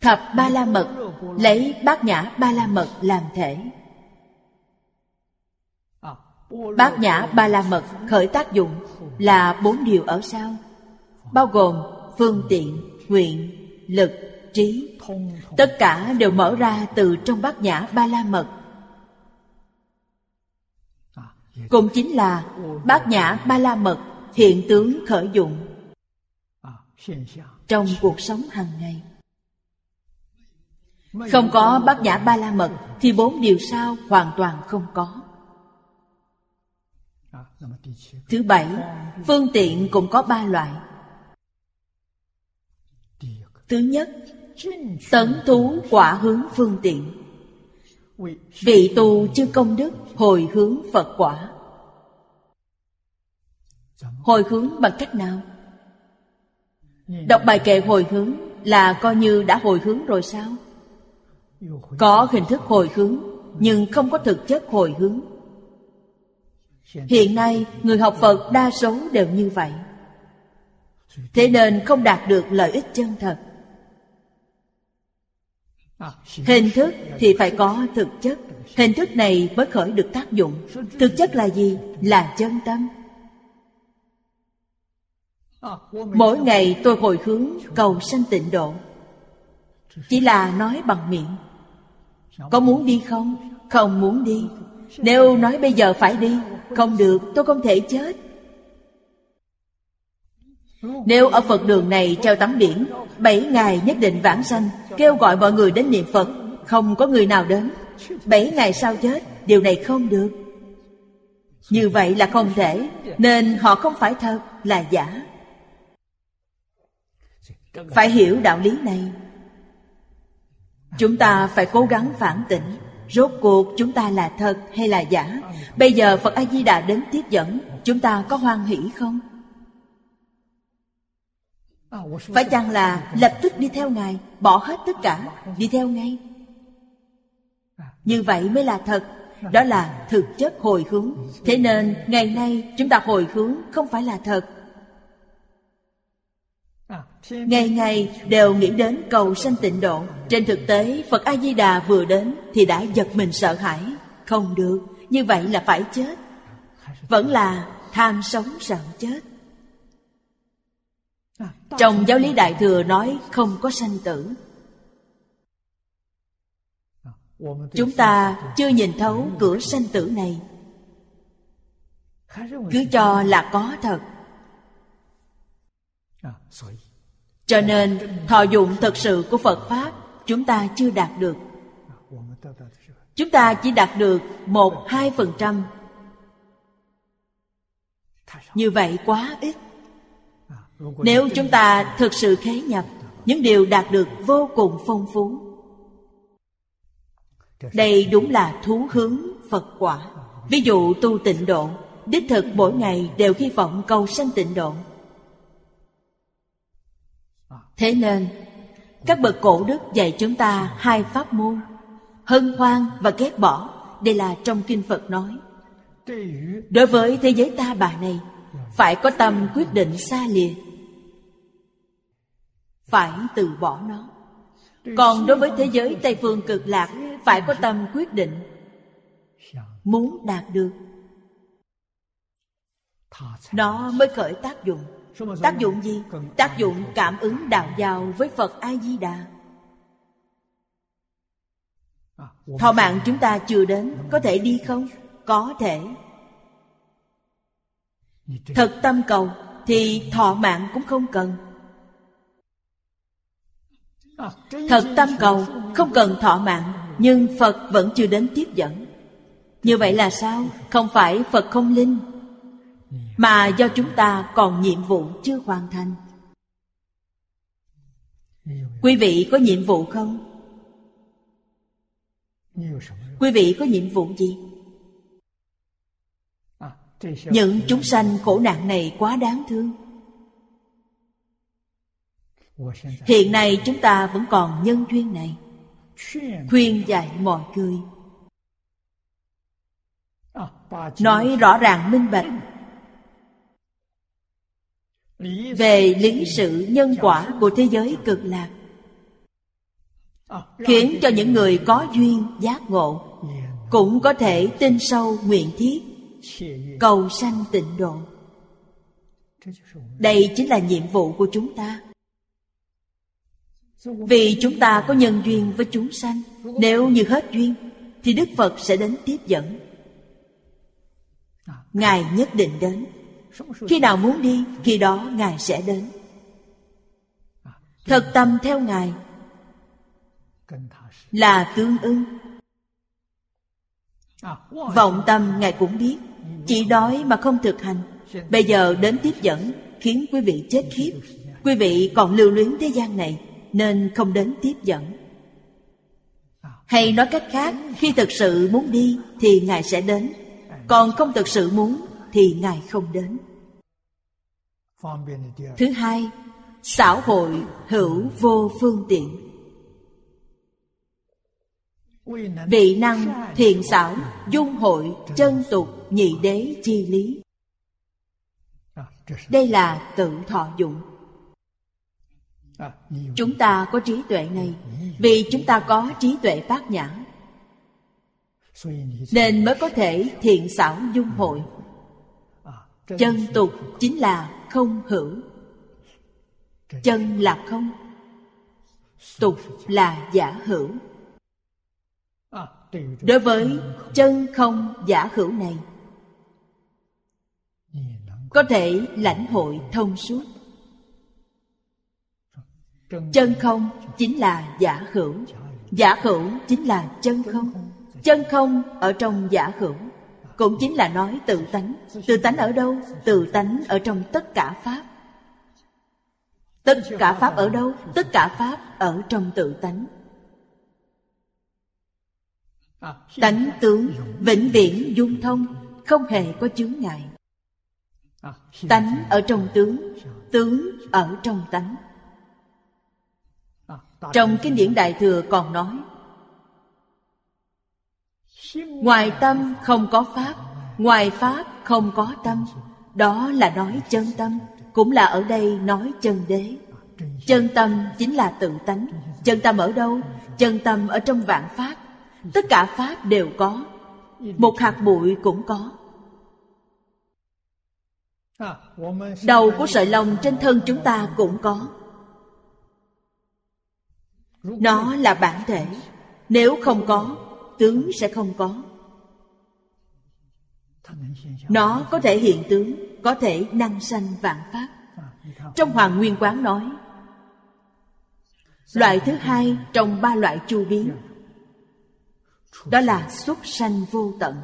Thập Ba La Mật lấy Bát Nhã Ba La Mật làm thể. Bát Nhã Ba La Mật khởi tác dụng là bốn điều ở sau, bao gồm phương tiện, nguyện, lực, trí. Tất cả đều mở ra từ trong Bát Nhã Ba La Mật, cũng chính là Bát Nhã Ba La Mật hiện tướng khởi dụng trong cuộc sống hàng ngày. Không có Bát Nhã Ba La Mật thì bốn điều sau hoàn toàn không có. Thứ bảy, phương tiện cũng có ba loại. Thứ nhất, tấn thú quả hướng phương tiện, vị tu chư công đức hồi hướng Phật quả. Hồi hướng bằng cách nào? Đọc bài kệ hồi hướng là coi như đã hồi hướng rồi sao? Có hình thức hồi hướng nhưng không có thực chất hồi hướng. Hiện nay người học Phật đa số đều như vậy, thế nên không đạt được lợi ích chân thật. Hình thức thì phải có thực chất, hình thức này mới khởi được tác dụng. Thực chất là gì? Là chân tâm. Mỗi ngày tôi hồi hướng cầu sanh tịnh độ, chỉ là nói bằng miệng. Có muốn đi không? Không muốn đi. Nếu nói bây giờ phải đi, không được, tôi không thể chết. Nếu ở Phật đường này treo tấm biển bảy ngày nhất định vãng sanh, kêu gọi mọi người đến niệm Phật, không có người nào đến. Bảy ngày sau chết, điều này không được. Như vậy là không thể, nên họ không phải thật, là giả. Phải hiểu đạo lý này, chúng ta phải cố gắng phản tỉnh. Rốt cuộc chúng ta là thật hay là giả? Bây giờ Phật A Di Đà đến tiếp dẫn, chúng ta có hoan hỷ không? Phải chăng là lập tức đi theo Ngài, bỏ hết tất cả, đi theo ngay? Như vậy mới là thật, đó là thực chất hồi hướng. Thế nên ngày nay chúng ta hồi hướng không phải là thật. Ngày ngày đều nghĩ đến cầu sanh tịnh độ. Trên thực tế Phật A-di-đà vừa đến thì đã giật mình sợ hãi. Không được, như vậy là phải chết. Vẫn là tham sống sợ chết. Trong giáo lý Đại Thừa nói không có sanh tử. Chúng ta chưa nhìn thấu cửa sanh tử này, cứ cho là có thật. Cho nên thọ dụng thật sự của Phật Pháp chúng ta chưa đạt được. Chúng ta chỉ đạt được một đến hai phần trăm. Như vậy quá ít. Nếu chúng ta thực sự khế nhập, những điều đạt được vô cùng phong phú. Đây đúng là thú hướng Phật quả. Ví dụ tu tịnh độ, đích thực mỗi ngày đều hy vọng cầu sanh tịnh độ. Thế nên, các bậc cổ đức dạy chúng ta hai pháp môn, hân hoan và ghét bỏ. Đây là trong Kinh Phật nói. Đối với thế giới ta bà này, phải có tâm quyết định xa lìa, phải từ bỏ nó. Còn đối với thế giới Tây Phương Cực Lạc, phải có tâm quyết định, muốn đạt được. Nó mới khởi tác dụng. Tác dụng gì? Tác dụng cảm ứng đạo giao với Phật A-di-đà. Thọ mạng chúng ta chưa đến, có thể đi không? Có thể. Thật tâm cầu thì thọ mạng cũng không cần. Thật tâm cầu không cần thọ mạng, nhưng Phật vẫn chưa đến tiếp dẫn. Như vậy là sao? Không phải Phật không linh, mà do chúng ta còn nhiệm vụ chưa hoàn thành. Quý vị có nhiệm vụ không? Quý vị có nhiệm vụ gì? Những chúng sanh khổ nạn này quá đáng thương. Hiện nay chúng ta vẫn còn nhân duyên này, khuyên dạy mọi người, nói rõ ràng minh bạch về lý sự nhân quả của thế giới cực lạc, khiến cho những người có duyên giác ngộ cũng có thể tin sâu nguyện thiết, cầu sanh tịnh độ. Đây chính là nhiệm vụ của chúng ta. Vì chúng ta có nhân duyên với chúng sanh, nếu như hết duyên thì Đức Phật sẽ đến tiếp dẫn. Ngài nhất định đến. Khi nào muốn đi, khi đó Ngài sẽ đến. Thật tâm theo Ngài là tương ưng. Vọng tâm Ngài cũng biết, chỉ đói mà không thực hành. Bây giờ đến tiếp dẫn, khiến quý vị chết khiếp. Quý vị còn lưu luyến thế gian này, nên không đến tiếp dẫn. Hay nói cách khác, khi thực sự muốn đi thì Ngài sẽ đến, còn không thực sự muốn thì Ngài không đến. Thứ hai, xảo hội hữu vô phương tiện. Vị năng thiện xảo dung hội chân tục nhị đế chi lý. Đây là tự thọ dụng. Chúng ta có trí tuệ này, vì chúng ta có trí tuệ bát nhã, nên mới có thể thiện xảo dung hội. Chân tục chính là không hữu. Chân là không, tục là giả hữu. Đối với chân không giả hữu này, có thể lãnh hội thông suốt. Chân không chính là giả hữu, giả hữu chính là chân không. Chân không ở trong giả hữu cũng chính là nói tự tánh. Tự tánh ở đâu? Tự tánh ở trong tất cả Pháp. Tất cả Pháp ở đâu? Tất cả Pháp ở trong tự tánh. Tánh tướng vĩnh viễn dung thông, không hề có chướng ngại. Tánh ở trong tướng, tướng ở trong tánh. Trong kinh điển Đại Thừa còn nói, ngoài tâm không có Pháp, ngoài Pháp không có tâm. Đó là nói chân tâm, cũng là ở đây nói chân đế. Chân tâm chính là tự tánh. Chân tâm ở đâu? Chân tâm ở trong vạn Pháp. Tất cả Pháp đều có, một hạt bụi cũng có. Đầu của sợi lông trên thân chúng ta cũng có. Nó là bản thể. Nếu không có, tướng sẽ không có. Nó có thể hiện tướng, có thể năng sanh vạn pháp. Trong Hoàng Nguyên Quán nói, loại thứ hai trong ba loại chu biến, đó là xuất sanh vô tận.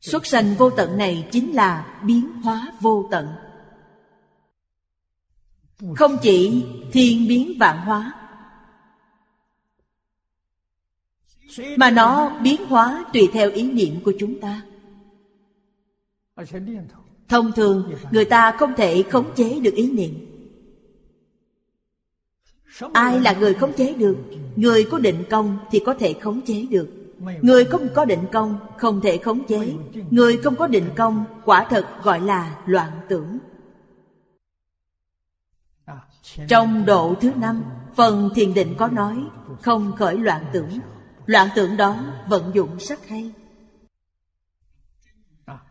Xuất sanh vô tận này chính là biến hóa vô tận. Không chỉ thiên biến vạn hóa, mà nó biến hóa tùy theo ý niệm của chúng ta. Thông thường người ta không thể khống chế được ý niệm. Ai là người khống chế được? Người có định công thì có thể khống chế được. Người không có định công không thể khống chế. Người không có định công quả thật gọi là loạn tưởng. Trong độ thứ năm, phần thiền định có nói, không khởi loạn tưởng. Loạn tưởng đó vận dụng rất hay.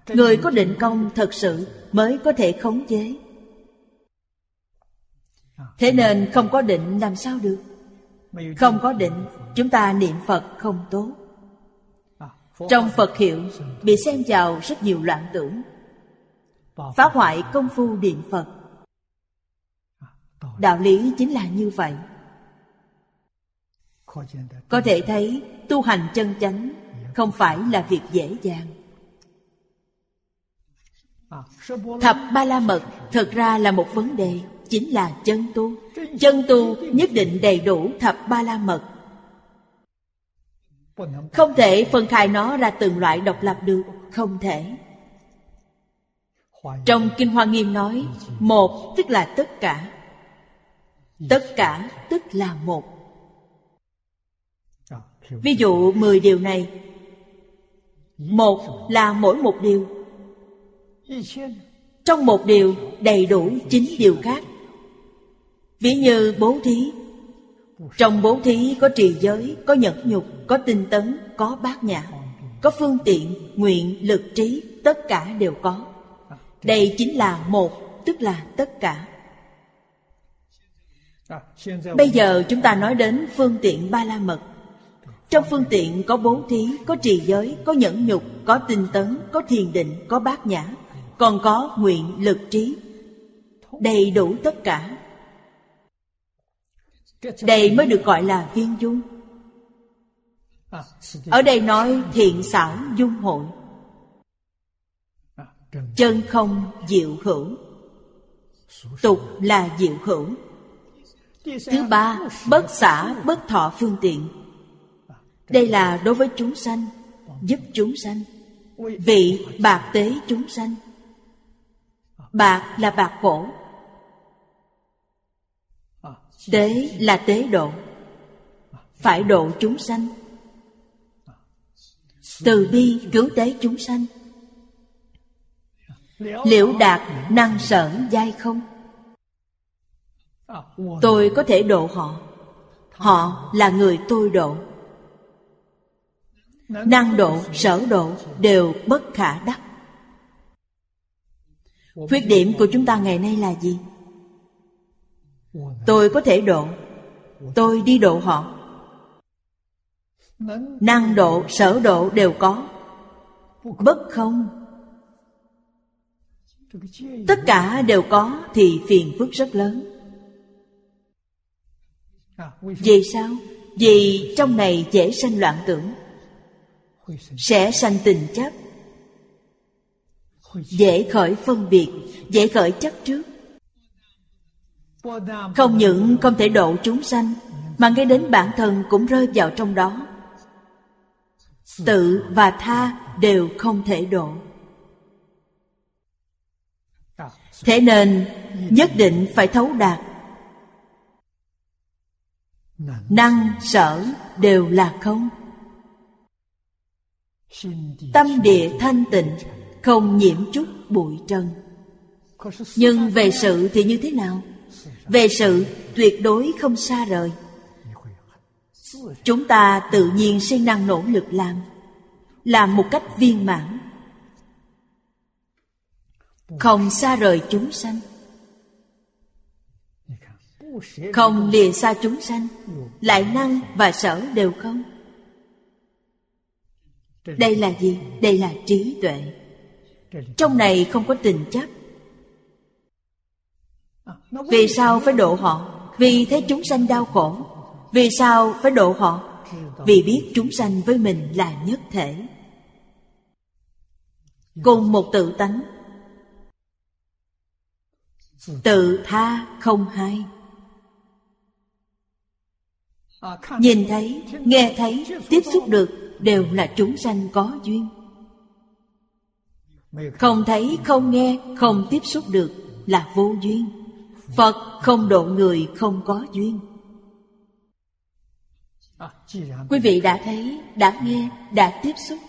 Người có định công thật sự mới có thể khống chế. Thế nên không có định làm sao được. Không có định, chúng ta niệm Phật không tốt. Trong Phật hiệu bị xen vào rất nhiều loạn tưởng, phá hoại công phu niệm Phật. Đạo lý chính là như vậy. Có thể thấy tu hành chân chánh không phải là việc dễ dàng. Thập ba la mật thật ra là một vấn đề, chính là chân tu. Chân tu nhất định đầy đủ thập ba la mật, không thể phân khai nó ra từng loại độc lập được, không thể. Trong kinh Hoa Nghiêm nói, một tức là tất cả, tất cả tức là một. Ví dụ mười điều này, một là mỗi một điều. Trong một điều đầy đủ chín điều khác. Ví như bố thí, trong bố thí có trì giới, có nhẫn nhục, có tinh tấn, có bát nhã, có phương tiện, nguyện, lực trí, tất cả đều có. Đây chính là một, tức là tất cả. Bây giờ chúng ta nói đến phương tiện ba la mật. Trong phương tiện có bố thí, có trì giới, có nhẫn nhục, có tinh tấn, có thiền định, có bát nhã, còn có nguyện, lực, trí. Đầy đủ tất cả. Đây mới được gọi là viên dung. Ở đây nói thiện xảo dung hội, chân không diệu hữu. Tục là diệu hữu. Thứ ba, bất xả bất thọ phương tiện. Đây là đối với chúng sanh, giúp chúng sanh. Vị bạc tế chúng sanh. Bạc là bạc khổ, tế là tế độ, phải độ chúng sanh. Từ bi cứu tế chúng sanh. Liễu đạt năng sở giai không, tôi có thể độ họ, họ là người tôi độ. Năng độ, sở độ đều bất khả đắc. Khuyết điểm của chúng ta ngày nay là gì? Tôi có thể độ, tôi đi độ họ. Năng độ, sở độ đều có, bất không. Tất cả đều có thì phiền phức rất lớn. Vì sao? Vì trong này dễ sanh loạn tưởng, sẽ sanh tình chấp, dễ khởi phân biệt, dễ khởi chấp trước. không những không thể độ chúng sanh, mà ngay đến bản thân cũng rơi vào trong đó. Tự và tha đều không thể độ. Thế nên nhất định phải thấu đạt. Năng, sở đều là không. Tâm địa thanh tịnh, không nhiễm chút bụi trần. Nhưng về sự thì như thế nào? Về sự tuyệt đối không xa rời. Chúng ta tự nhiên siêng năng nỗ lực làm, làm một cách viên mãn, không xa rời chúng sanh, không lìa xa chúng sanh, lại năng và sở đều không. Đây là gì? Đây là trí tuệ. Trong này không có tình chấp. Vì sao phải độ họ? Vì thấy chúng sanh đau khổ. Vì sao phải độ họ? Vì biết chúng sanh với mình là nhất thể, cùng một tự tánh. Tự tha không hai. Nhìn thấy, nghe thấy, tiếp xúc được đều là chúng sanh có duyên. Không thấy, không nghe, không tiếp xúc được là vô duyên. Phật không độ người không có duyên. Quý vị đã thấy, đã nghe, đã tiếp xúc.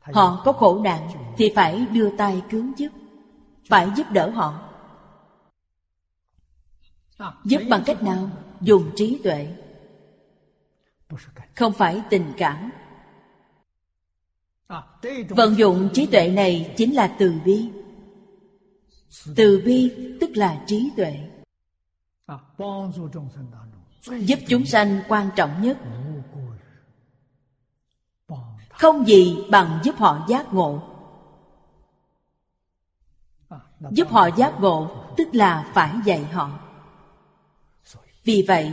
Họ có khổ nạn thì phải đưa tay cứu giúp, phải giúp đỡ họ. Giúp bằng cách nào? Dùng trí tuệ, không phải tình cảm. Vận dụng trí tuệ này chính là từ bi. Từ bi tức là trí tuệ. Giúp chúng sanh quan trọng nhất. Không gì bằng giúp họ giác ngộ. Giúp họ giác ngộ tức là phải dạy họ. Vì vậy,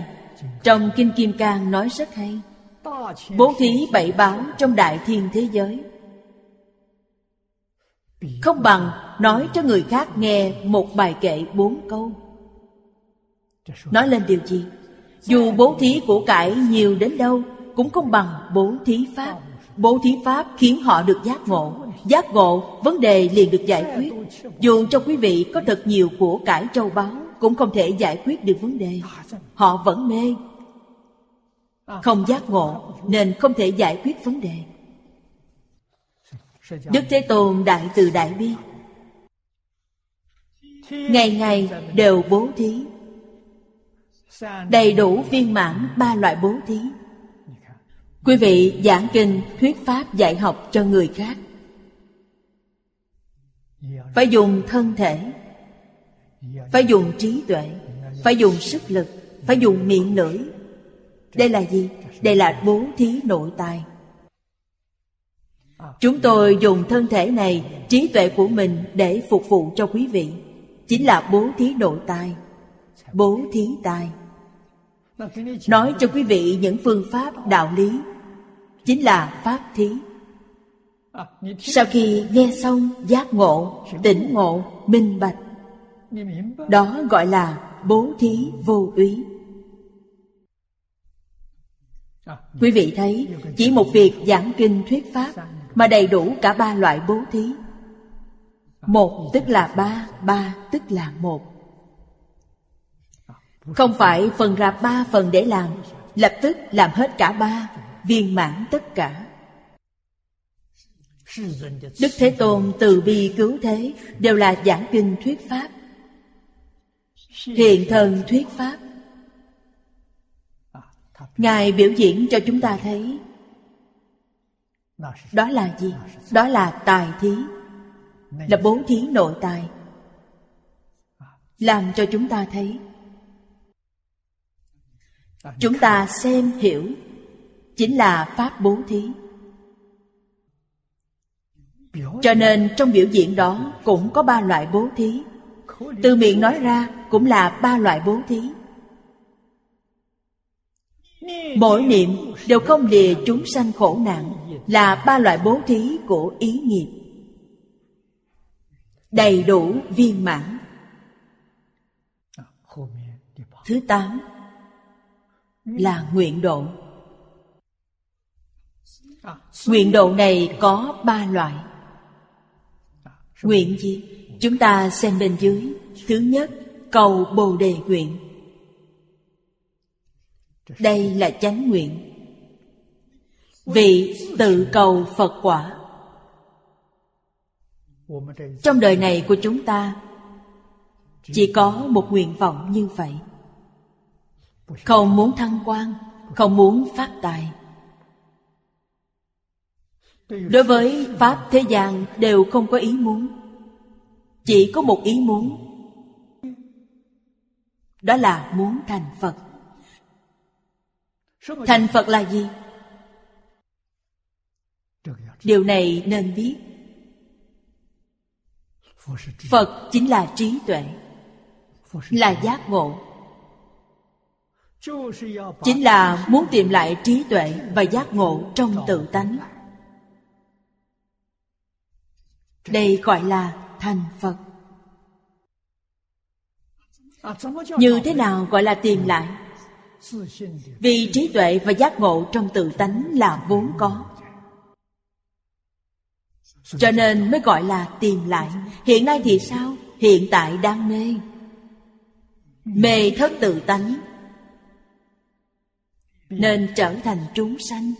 trong Kinh Kim Cang nói rất hay: bố thí bảy báo trong đại thiên thế giới, không bằng nói cho người khác nghe một bài kệ bốn câu. Nói lên điều gì? Dù bố thí của cải nhiều đến đâu cũng không bằng bố thí pháp. Bố thí pháp khiến họ được giác ngộ. Giác ngộ, vấn đề liền được giải quyết. Dù cho quý vị có thật nhiều của cải châu báu cũng không thể giải quyết được vấn đề. Họ vẫn mê, không giác ngộ, nên không thể giải quyết vấn đề. Đức Thế Tôn đại từ đại bi, ngày ngày đều bố thí, đầy đủ viên mãn ba loại bố thí. Quý vị giảng kinh thuyết pháp dạy học cho người khác, phải dùng thân thể, phải dùng trí tuệ, phải dùng sức lực, phải dùng miệng lưỡi. Đây là gì? Đây là bố thí nội tài. Chúng tôi dùng thân thể này, trí tuệ của mình để phục vụ cho quý vị, chính là bố thí nội tài, bố thí tài. Nói cho quý vị những phương pháp đạo lý, chính là pháp thí. Sau khi nghe xong, giác ngộ, tỉnh ngộ, minh bạch, đó gọi là bố thí vô úy. Quý vị thấy, chỉ một việc giảng kinh thuyết pháp mà đầy đủ cả ba loại bố thí. Một tức là ba, ba tức là một. Không phải phần ra ba phần để làm, lập tức làm hết cả ba, viên mãn tất cả. Đức Thế Tôn từ bi cứu thế đều là giảng kinh thuyết pháp, hiện thân thuyết pháp. Ngài biểu diễn cho chúng ta thấy, đó là gì? Đó là tài thí, là bố thí nội tài. Làm cho chúng ta thấy, chúng ta xem hiểu, chính là pháp bố thí. Cho nên trong biểu diễn đó cũng có ba loại bố thí. Từ miệng nói ra cũng là ba loại bố thí. Mỗi niệm đều không lìa chúng sanh khổ nạn, là ba loại bố thí của ý nghiệp, đầy đủ viên mãn. Thứ tám là nguyện độ. Nguyện độ này có ba loại. Nguyện gì? Chúng ta xem bên dưới. Thứ nhất, cầu Bồ Đề nguyện. Đây là chánh nguyện. Vị tự cầu Phật quả. Trong đời này của chúng ta chỉ có một nguyện vọng như vậy. Không muốn thăng quan, không muốn phát tài. Đối với pháp thế gian đều không có ý muốn, chỉ có một ý muốn, đó là muốn thành Phật. Thành Phật là gì? Điều này nên biết. Phật chính là trí tuệ, là giác ngộ. Chính là muốn tìm lại trí tuệ và giác ngộ trong tự tánh. Đây gọi là thành Phật. Như thế nào gọi là tìm lại? Vì trí tuệ và giác ngộ trong tự tánh là vốn có, cho nên mới gọi là tìm lại. Hiện nay thì sao? Hiện tại đang mê Mê thất tự tánh, nên trở thành chúng sanh,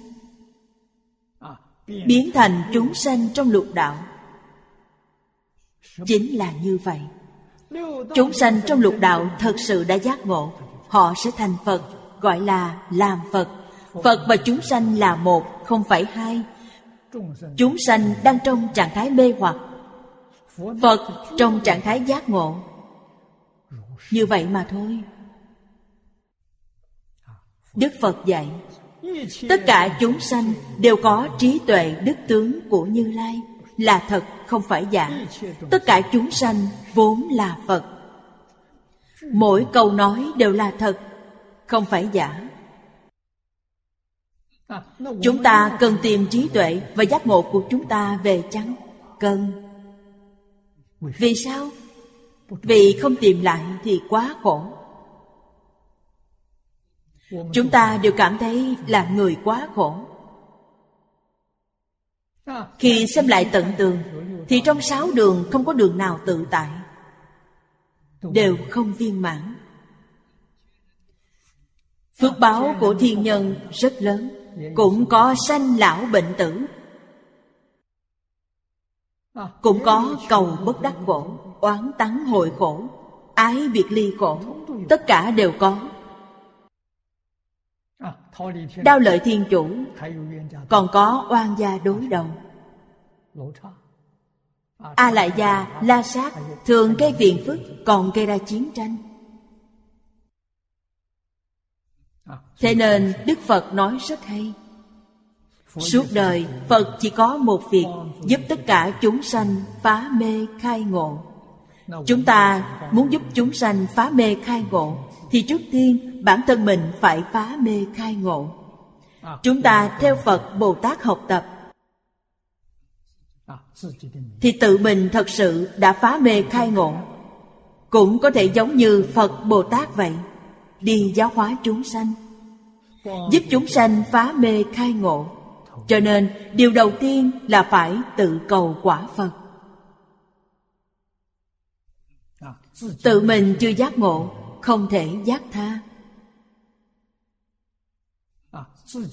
biến thành chúng sanh trong lục đạo. Chính là như vậy. Chúng sanh trong lục đạo thật sự đã giác ngộ, họ sẽ thành Phật, gọi là làm Phật. Phật và chúng sanh là một, không phải hai. Chúng sanh đang trong trạng thái mê hoặc, Phật trong trạng thái giác ngộ. Như vậy mà thôi. Đức Phật dạy tất cả chúng sanh đều có trí tuệ đức tướng của Như Lai, là thật không phải giả. Tất cả chúng sanh vốn là Phật. Mỗi câu nói đều là thật, không phải giả. Chúng ta cần tìm trí tuệ và giác ngộ của chúng ta về chăng? Cần. Vì sao? Vì không tìm lại thì quá khổ. Chúng ta đều cảm thấy là người quá khổ. Khi xem lại tận tường thì trong sáu đường không có đường nào tự tại, đều không viên mãn. Phước báo của thiên nhân rất lớn, cũng có sanh lão bệnh tử, cũng có cầu bất đắc khổ, oán tắng hội khổ, ái biệt ly khổ, tất cả đều có. Đao lợi thiên chủ, còn có oan gia đối đầu. A lại gia la sát thường gây phiền phức, còn gây ra chiến tranh. Thế nên Đức Phật nói rất hay. Suốt đời Phật chỉ có một việc, giúp tất cả chúng sanh phá mê khai ngộ. Chúng ta muốn giúp chúng sanh phá mê khai ngộ thì trước tiên bản thân mình phải phá mê khai ngộ. Chúng ta theo Phật Bồ Tát học tập thì tự mình thật sự đã phá mê khai ngộ. Cũng có thể giống như Phật Bồ Tát vậy, đi giáo hóa chúng sanh, giúp chúng sanh phá mê khai ngộ. Cho nên điều đầu tiên là phải tự cầu quả Phật. Tự mình chưa giác ngộ, không thể giác tha.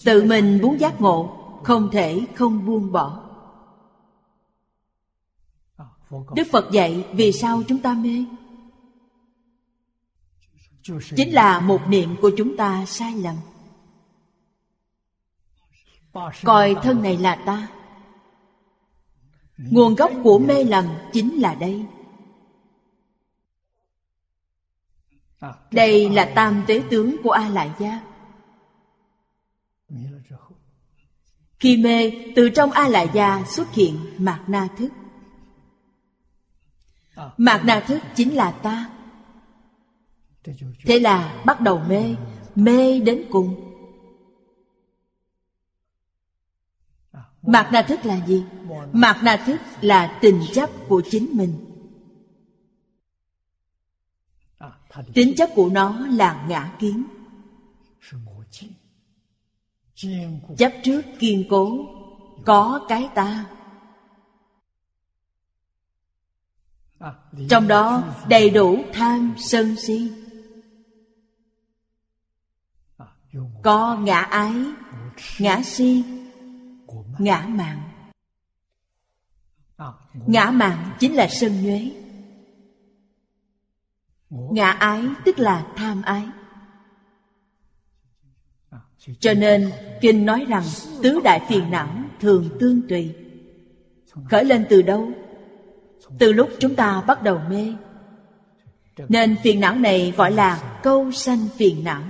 Tự mình muốn giác ngộ, không thể không buông bỏ. Đức Phật dạy vì sao chúng ta mê? Chính là một niệm của chúng ta sai lầm. Coi thân này là ta. Nguồn gốc của mê lầm chính là đây. Đây là tam tế tướng của A Lại Gia. Khi mê, từ trong A Lại Gia xuất hiện Mạt Na thức. Mạt Na thức chính là ta. Thế là bắt đầu mê, mê đến cùng. Mạt Na thức là gì? Mạt Na thức là tình chấp của chính mình. Tính chất của nó là ngã kiến, chấp trước kiên cố, có cái ta. Trong đó đầy đủ tham sân si, có ngã ái, ngã si, ngã mạn. Ngã mạn chính là sân nhuế. Ngã ái tức là tham ái. Cho nên kinh nói rằng tứ đại phiền não thường tương tùy. Khởi lên từ đâu? Từ lúc chúng ta bắt đầu mê. Nên phiền não này gọi là câu sanh phiền não.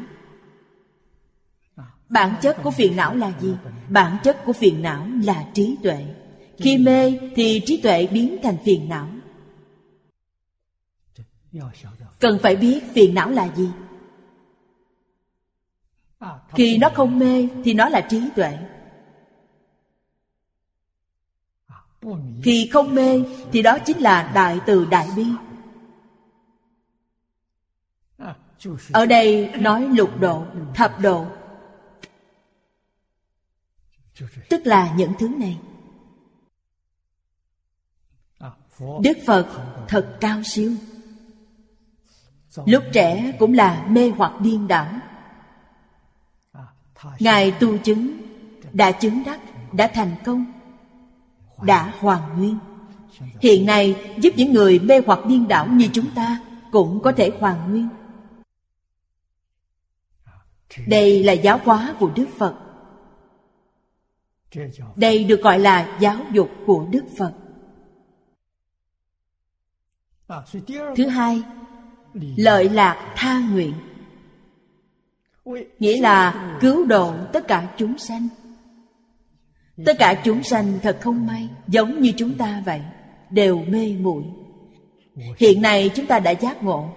Bản chất của phiền não là gì? Bản chất của phiền não là trí tuệ. Khi mê thì trí tuệ biến thành phiền não. Cần phải biết phiền não là gì. Khi nó không mê thì nó là trí tuệ. Khi không mê thì đó chính là đại từ đại bi. Ở đây nói lục độ, thập độ, tức là những thứ này. Đức Phật thật cao siêu. Lúc trẻ cũng là mê hoặc điên đảo. Ngài tu chứng, đã chứng đắc, đã thành công, đã hoàn nguyên. Hiện nay giúp những người mê hoặc điên đảo như chúng ta cũng có thể hoàn nguyên. Đây là giáo hóa của Đức Phật. Đây được gọi là giáo dục của Đức Phật. Thứ hai, lợi lạc tha nguyện, nghĩa là cứu độ tất cả chúng sanh. Tất cả chúng sanh thật không may, giống như chúng ta vậy, đều mê muội. Hiện nay chúng ta đã giác ngộ.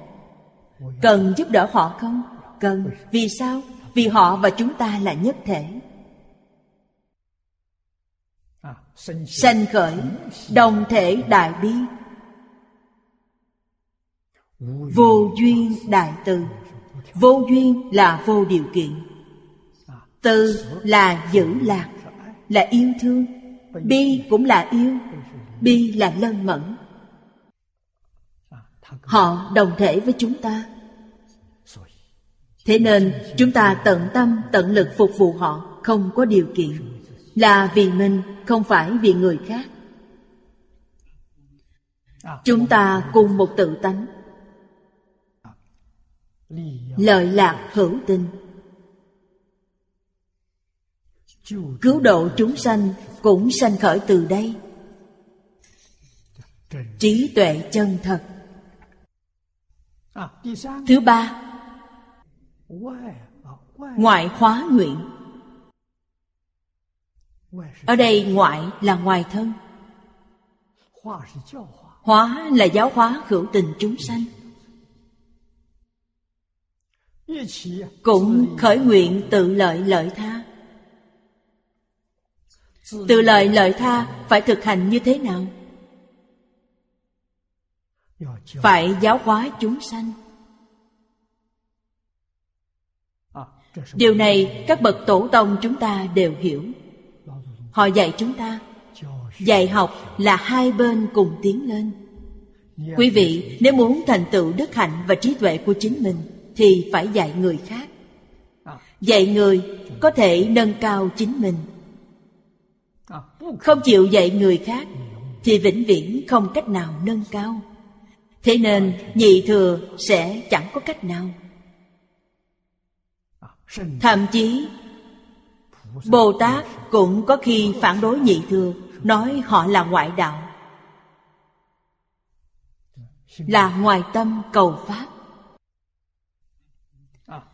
Cần giúp đỡ họ không? Cần. Vì sao? Vì họ và chúng ta là nhất thể. Sanh khởi đồng thể đại bi, vô duyên đại từ. Vô duyên là vô điều kiện, từ là giữ lạc, là yêu thương. Bi cũng là yêu, bi là lân mẫn. Họ đồng thể với chúng ta. Thế nên chúng ta tận tâm tận lực phục vụ họ, không có điều kiện. Là vì mình, không phải vì người khác. Chúng ta cùng một tự tánh. Lợi lạc hữu tình, cứu độ chúng sanh cũng sanh khởi từ đây. Trí tuệ chân thật. Thứ ba, ngoại hóa nguyện. Ở đây ngoại là ngoài thân, hóa là giáo hóa hữu tình chúng sanh. Cũng khởi nguyện tự lợi lợi tha. Tự lợi lợi tha phải thực hành như thế nào? Phải giáo hóa chúng sanh. Điều này các bậc tổ tông chúng ta đều hiểu. Họ dạy chúng ta. Dạy học là hai bên cùng tiến lên. Quý vị nếu muốn thành tựu đức hạnh và trí tuệ của chính mình thì phải dạy người khác. Dạy người có thể nâng cao chính mình. Không chịu dạy người khác thì vĩnh viễn không cách nào nâng cao. Thế nên nhị thừa sẽ chẳng có cách nào. Thậm chí Bồ Tát cũng có khi phản đối nhị thừa, nói họ là ngoại đạo, là ngoài tâm cầu pháp.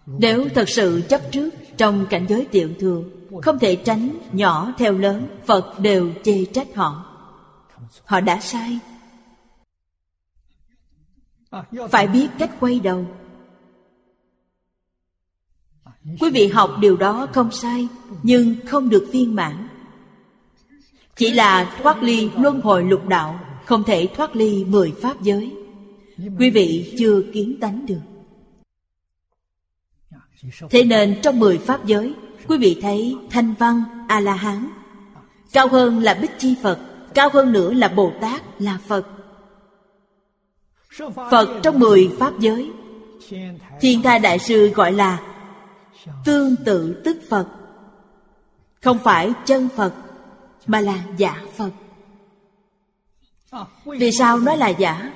Nếu thật sự chấp trước trong cảnh giới tiểu thừa, không thể tránh nhỏ theo lớn, Phật đều chê trách họ. Họ đã sai. Phải biết cách quay đầu. Quý vị học điều đó không sai, nhưng không được viên mãn. Chỉ là thoát ly luân hồi lục đạo, không thể thoát ly mười pháp giới. Quý vị chưa kiến tánh được. Thế nên trong mười pháp giới, quý vị thấy Thanh Văn, A-la-hán, cao hơn là Bích Chi Phật, cao hơn nữa là Bồ Tát, là Phật. Phật trong mười pháp giới, Thiên Thai Đại Sư gọi là tương tự tức Phật, không phải chân Phật mà là giả Phật. Vì sao nói là giả?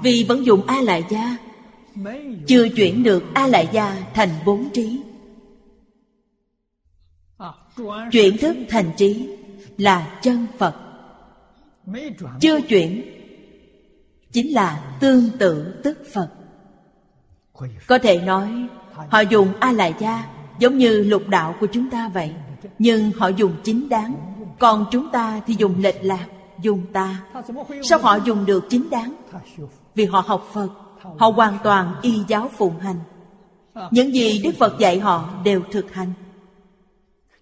Vì vẫn dùng A Lại Gia, chưa chuyển được A Lại Gia thành bốn trí. Chuyển thức thành trí là chân Phật, chưa chuyển chính là tương tự tức Phật. Có thể nói họ dùng A Lại Gia giống như lục đạo của chúng ta vậy, nhưng họ dùng chính đáng, còn chúng ta thì dùng lệch lạc, dùng tà. Sao họ dùng được chính đáng? Vì họ học Phật, họ hoàn toàn y giáo phụng hành, những gì Đức Phật dạy họ đều thực hành.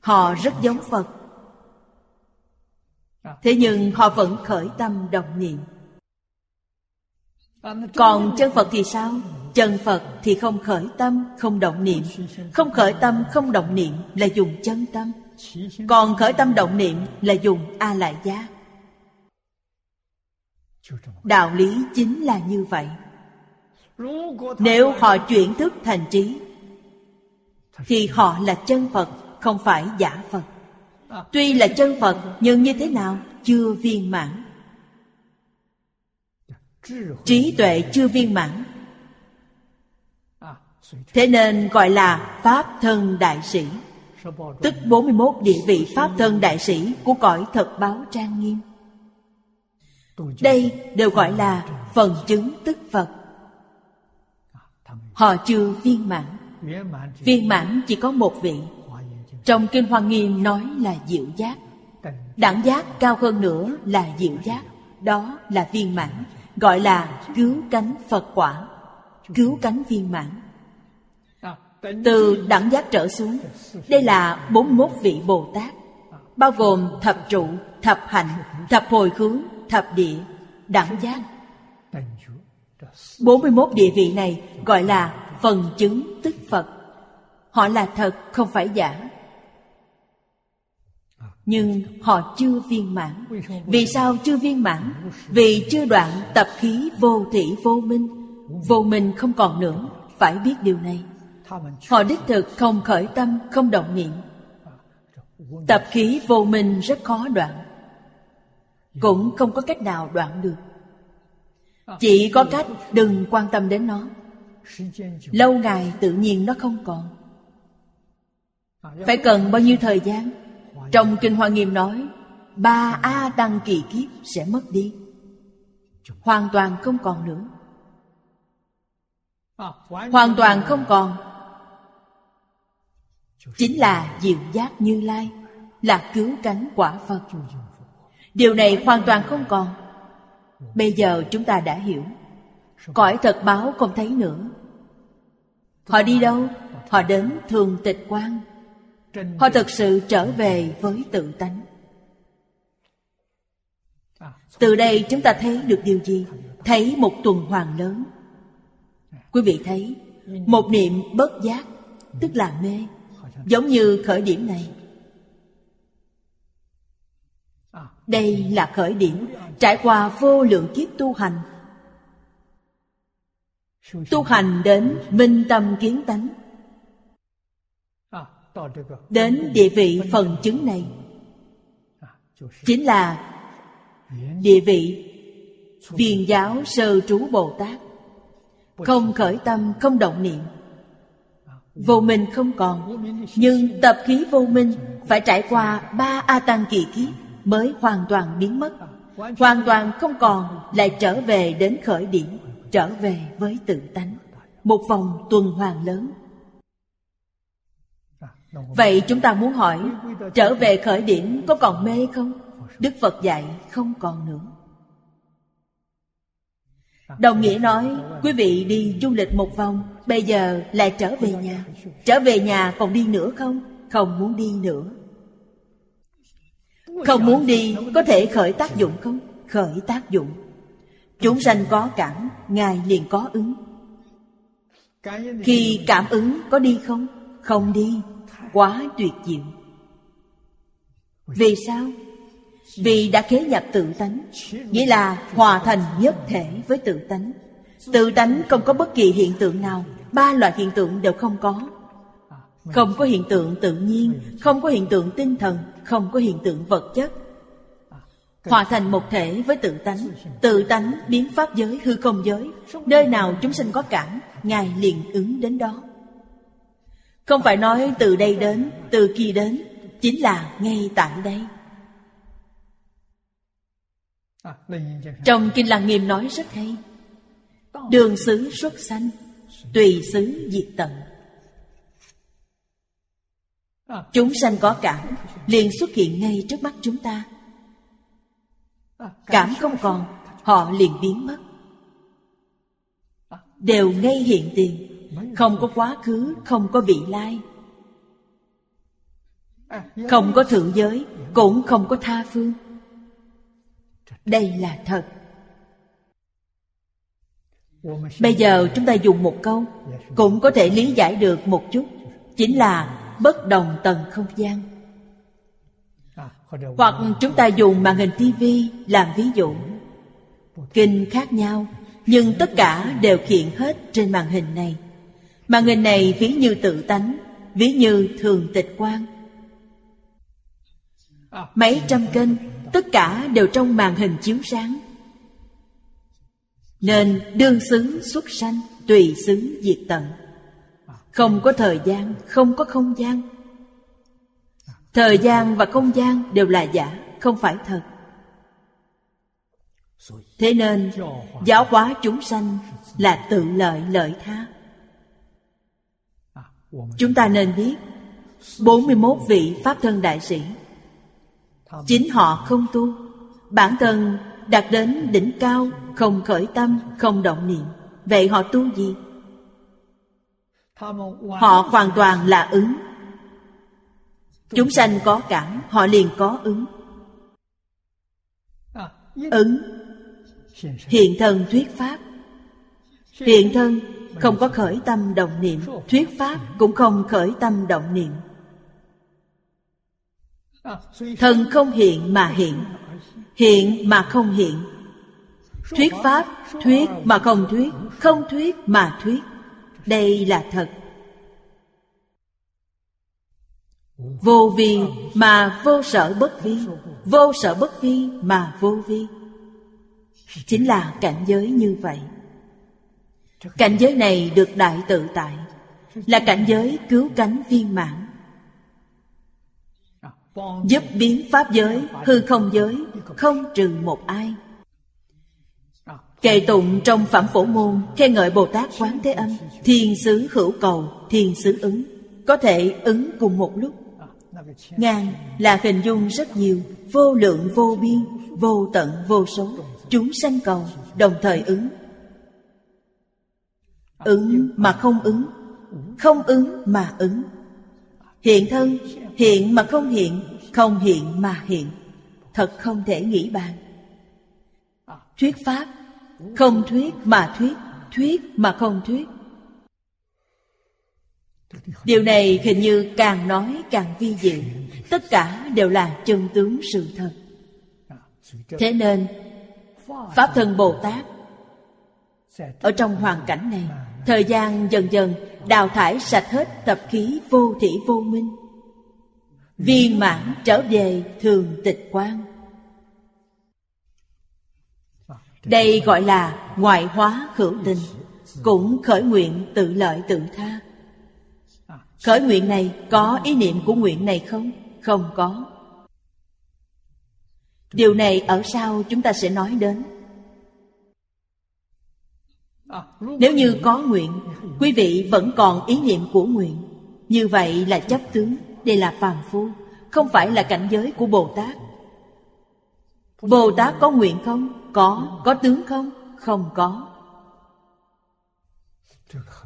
Họ rất giống Phật, thế nhưng họ vẫn khởi tâm đồng niệm. Còn chân Phật thì sao? Chân Phật thì không khởi tâm, không động niệm. Không khởi tâm, không động niệm là dùng chân tâm, còn khởi tâm động niệm là dùng A Lại Gia. Đạo lý chính là như vậy. Nếu họ chuyển thức thành trí thì họ là chân Phật, không phải giả Phật. Tuy là chân Phật nhưng như thế nào? Chưa viên mãn. Trí tuệ chưa viên mãn, thế nên gọi là Pháp Thân Đại Sĩ, tức bốn mươi mốt địa vị Pháp Thân Đại Sĩ của cõi thật báo trang nghiêm. Đây đều gọi là phần chứng tức Phật. Họ chưa viên mãn. Viên mãn chỉ có một vị. Trong Kinh Hoa Nghiêm nói là diệu giác. Đẳng giác cao hơn nữa là diệu giác. Đó là viên mãn, gọi là cứu cánh Phật quả, cứu cánh viên mãn. Từ đẳng giác trở xuống, đây là bốn mươi mốt vị Bồ Tát, bao gồm thập trụ, thập hạnh, thập hồi hướng, thập địa, đẳng giác. bốn mươi mốt địa vị này gọi là phần chứng tức Phật. Họ là thật, không phải giả, nhưng họ chưa viên mãn. Vì sao chưa viên mãn? Vì chưa đoạn tập khí vô thỉ vô minh. Vô minh không còn nữa, phải biết điều này. Họ đích thực không khởi tâm, không động niệm. Tập khí vô minh rất khó đoạn, cũng không có cách nào đoạn được. Chỉ có cách đừng quan tâm đến nó, lâu ngày tự nhiên nó không còn. Phải cần bao nhiêu thời gian? Trong Kinh Hoa Nghiêm nói ba A Tăng kỳ kiếp sẽ mất đi, hoàn toàn không còn nữa. Hoàn toàn không còn chính là diệu giác Như Lai, là cứu cánh quả Phật. Điều này hoàn toàn không còn. Bây giờ chúng ta đã hiểu. Cõi thật báo không thấy nữa. Họ đi đâu? Họ đến thường tịch quan. Họ thực sự trở về với tự tánh. Từ đây chúng ta thấy được điều gì? Thấy một tuần hoàn lớn. Quý vị thấy, một niệm bất giác tức là mê, giống như khởi điểm này. Đây là khởi điểm trải qua vô lượng kiếp tu hành. Tu hành đến minh tâm kiến tánh, đến địa vị phần chứng này, chính là địa vị Viên Giáo Sơ Trú Bồ Tát. Không khởi tâm, không động niệm, vô minh không còn. Nhưng tập khí vô minh phải trải qua ba A Tăng kỳ kiếp mới hoàn toàn biến mất. Hoàn toàn không còn, lại trở về đến khởi điểm, trở về với tự tánh. Một vòng tuần hoàn lớn. Vậy chúng ta muốn hỏi, trở về khởi điểm có còn mê không? Đức Phật dạy không còn nữa. Đồng nghĩa nói, quý vị đi du lịch một vòng, bây giờ lại trở về nhà. Trở về nhà còn đi nữa không? Không muốn đi nữa. Không muốn đi có thể khởi tác dụng không? Khởi tác dụng. Chúng sanh có cảm, Ngài liền có ứng. Khi cảm ứng có đi không? không đi, quá tuyệt diệu. Vì sao? Vì đã khế nhập tự tánh, nghĩa là hòa thành nhất thể với tự tánh. Tự tánh không có bất kỳ hiện tượng nào, ba loại hiện tượng đều không có. Không có hiện tượng tự nhiên, không có hiện tượng tinh thần, không có hiện tượng vật chất. Hòa thành một thể với tự tánh. Tự tánh biến pháp giới, hư không giới, nơi nào chúng sinh có cảm, Ngài liền ứng đến đó. Không phải nói từ đây đến, từ kia đến, chính là ngay tại đây. Trong Kinh Lăng Nghiêm nói rất hay: đường xứ xuất sanh, tùy xứ diệt tận. Chúng sanh có cảm liền xuất hiện ngay trước mắt chúng ta. Cảm không còn, họ liền biến mất. Đều ngay hiện tiền, không có quá khứ, không có vị lai, không có thượng giới, cũng không có tha phương. Đây là thật. Bây giờ chúng ta dùng một câu cũng có thể lý giải được một chút, chính là bất đồng tầng không gian. Hoặc chúng ta dùng màn hình tivi làm ví dụ. Kinh khác nhau, nhưng tất cả đều hiện hết trên màn hình này. Màn hình này ví như tự tánh, ví như thường tịch quang. Mấy trăm kênh, tất cả đều trong màn hình chiếu sáng. Nên đương xứ xuất sanh, tùy xứ diệt tận. Không có thời gian, không có không gian. Thời gian và không gian đều là giả, không phải thật. Thế nên giáo hóa chúng sanh là tự lợi lợi tha. Chúng ta nên biết bốn mươi mốt vị Pháp Thân Đại Sĩ, chính họ không tu, bản thân đạt đến đỉnh cao, không khởi tâm, không động niệm. Vậy họ tu gì? Họ hoàn toàn là ứng. Chúng sanh có cảm, họ liền có ứng. Ứng hiện thân thuyết pháp. Hiện thân không có khởi tâm động niệm, thuyết pháp cũng không khởi tâm động niệm. Thân không hiện mà hiện, hiện mà không hiện. Thuyết pháp, thuyết mà không thuyết, không thuyết mà thuyết. Đây là thật. Vô vi mà vô sở bất vi, vô sở bất vi mà vô vi, chính là cảnh giới như vậy. Cảnh giới này được đại tự tại, là cảnh giới cứu cánh viên mãn, giúp biến pháp giới, hư không giới, không trừ một ai. Kệ tụng trong Phẩm Phổ Môn khen ngợi Bồ Tát Quán Thế Âm: thiên xứ hữu cầu, thiên xứ ứng, có thể ứng cùng một lúc. Ngàn là hình dung rất nhiều, vô lượng vô biên, vô tận vô số, chúng sanh cầu, đồng thời ứng. Ứng mà không ứng, không ứng mà ứng. Hiện thân, hiện mà không hiện, không hiện mà hiện. Thật không thể nghĩ bàn. Thuyết pháp, không thuyết mà thuyết, thuyết mà không thuyết. Điều này hình như càng nói càng vi diệu. Tất cả đều là chân tướng sự thật. Thế nên Pháp Thân Bồ Tát ở trong hoàn cảnh này, thời gian dần dần đào thải sạch hết tập khí vô thỉ vô minh, viên mãn trở về thường tịch quang. Đây gọi là ngoại hóa hữu tình, cũng khởi nguyện tự lợi tự tha. Khởi nguyện này có ý niệm của nguyện này không? Không có. Điều này ở sau chúng ta sẽ nói đến. Nếu như có nguyện, quý vị vẫn còn ý niệm của nguyện, như vậy là chấp tướng, đây là phàm phu, không phải là cảnh giới của Bồ Tát. Bồ Tát có nguyện không? Có. Có tướng không? Không có.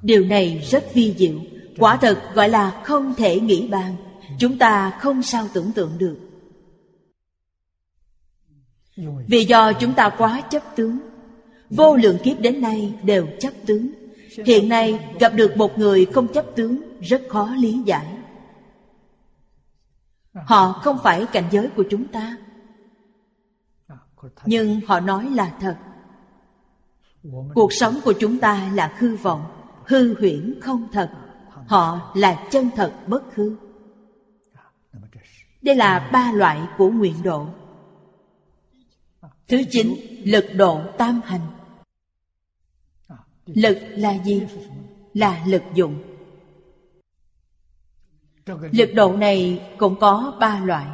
Điều này rất vi diệu, quả thật gọi là không thể nghĩ bàn. Chúng ta không sao tưởng tượng được. Vì do chúng ta quá chấp tướng, vô lượng kiếp đến nay đều chấp tướng, Hiện nay gặp được một người không chấp tướng rất khó lý giải. Họ không phải cảnh giới của chúng ta, nhưng họ nói là thật. Cuộc sống của chúng ta là hư vọng, hư huyễn không thật. Họ là chân thật bất hư. Đây là ba loại của nguyện độ. Thứ chín, lực độ tam hành. Lực là gì? Là lực dụng. Lực độ này cũng có ba loại.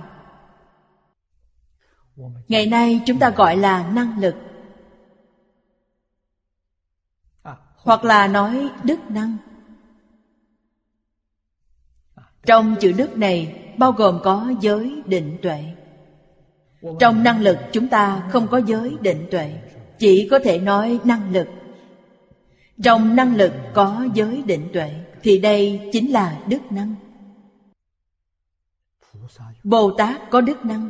Ngày nay chúng ta gọi là năng lực, hoặc là nói đức năng. Trong chữ đức này bao gồm có giới định tuệ. Trong năng lực chúng ta không có giới định tuệ, chỉ có thể nói năng lực. Trong năng lực có giới định tuệ, thì đây chính là đức năng. Bồ Tát có đức năng,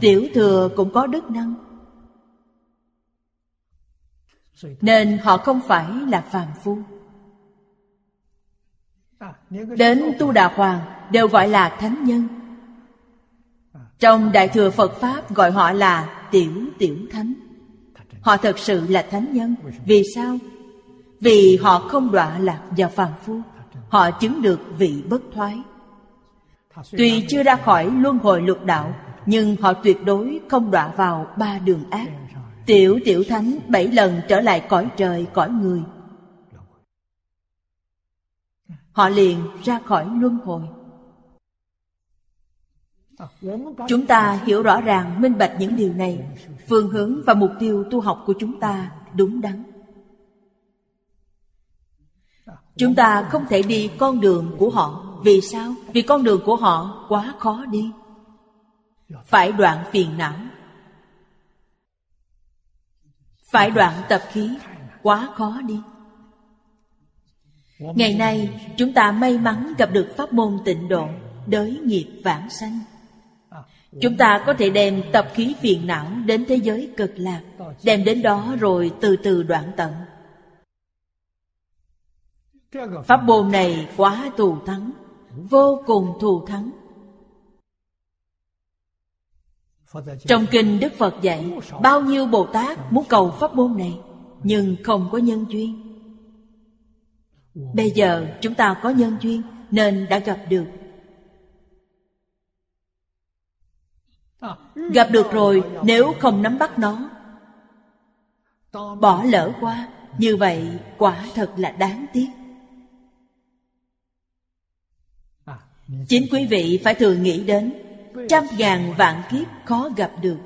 Tiểu Thừa cũng có đức năng, nên họ không phải là phàm phu. Đến Tu Đà Hoàng đều gọi là thánh nhân. Trong Đại Thừa Phật Pháp gọi họ là Tiểu Tiểu Thánh. Họ thật sự là thánh nhân. Vì sao? Vì họ không đọa lạc vào phàm phu. Họ chứng được vị bất thoái. Tuy chưa ra khỏi luân hồi lục đạo, nhưng họ tuyệt đối không đọa vào ba đường ác. Tiểu Tiểu Thánh bảy lần trở lại cõi trời cõi người, họ liền ra khỏi luân hồi. Chúng ta hiểu rõ ràng minh bạch những điều này, phương hướng và mục tiêu tu học của chúng ta đúng đắn. Chúng ta không thể đi con đường của họ. Vì sao? Vì con đường của họ quá khó đi, phải đoạn phiền não, phải đoạn tập khí, quá khó đi. Ngày nay chúng ta may mắn gặp được pháp môn tịnh độ, đới nghiệp vãng sanh. Chúng ta có thể đem tập khí phiền não đến thế giới cực lạc, đem đến đó rồi từ từ đoạn tận. Pháp môn này quá thù thắng, vô cùng thù thắng. Trong kinh Đức Phật dạy, bao nhiêu Bồ Tát muốn cầu pháp môn này, nhưng không có nhân duyên. Bây giờ chúng ta có nhân duyên nên đã gặp được. Gặp được rồi, nếu không nắm bắt nó, bỏ lỡ qua, như vậy quả thật là đáng tiếc. Chính quý vị phải thường nghĩ đến, trăm ngàn vạn kiếp khó gặp được,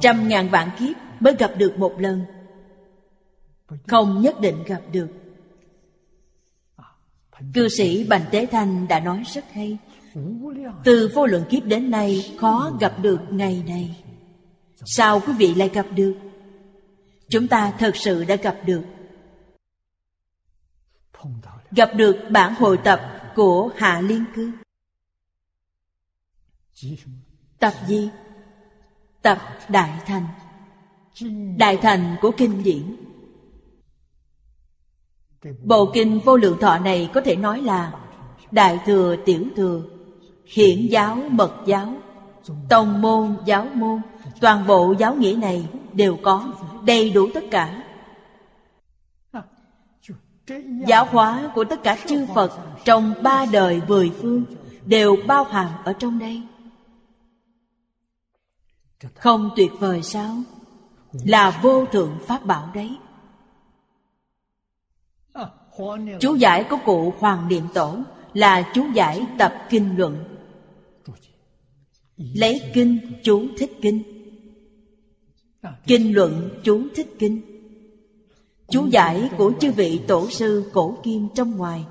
trăm ngàn vạn kiếp mới gặp được một lần, không nhất định gặp được. Cư sĩ Bành Tế Thanh đã nói rất hay, từ vô lượng kiếp đến nay khó gặp được ngày này, sao quý vị lại gặp được? Chúng ta thật sự đã gặp được. Gặp được bản hồi tập của Hạ Liên Cư. Tập gì? Tập Đại Thành. Đại Thành của kinh điển. Bộ kinh Vô Lượng Thọ này có thể nói là Đại Thừa, Tiểu Thừa, Hiển giáo, Mật giáo, Tông môn, giáo môn, toàn bộ giáo nghĩa này đều có, đầy đủ tất cả. Giáo hóa của tất cả chư Phật trong ba đời mười phương đều bao hàm ở trong đây. Không tuyệt vời sao? Là vô thượng pháp bảo đấy. Chú giải của cụ Hoàng Niệm Tổ là chú giải tập kinh luận, lấy kinh chú thích kinh, kinh luận chú thích kinh. Chú giải của chư vị tổ sư cổ kim trong ngoài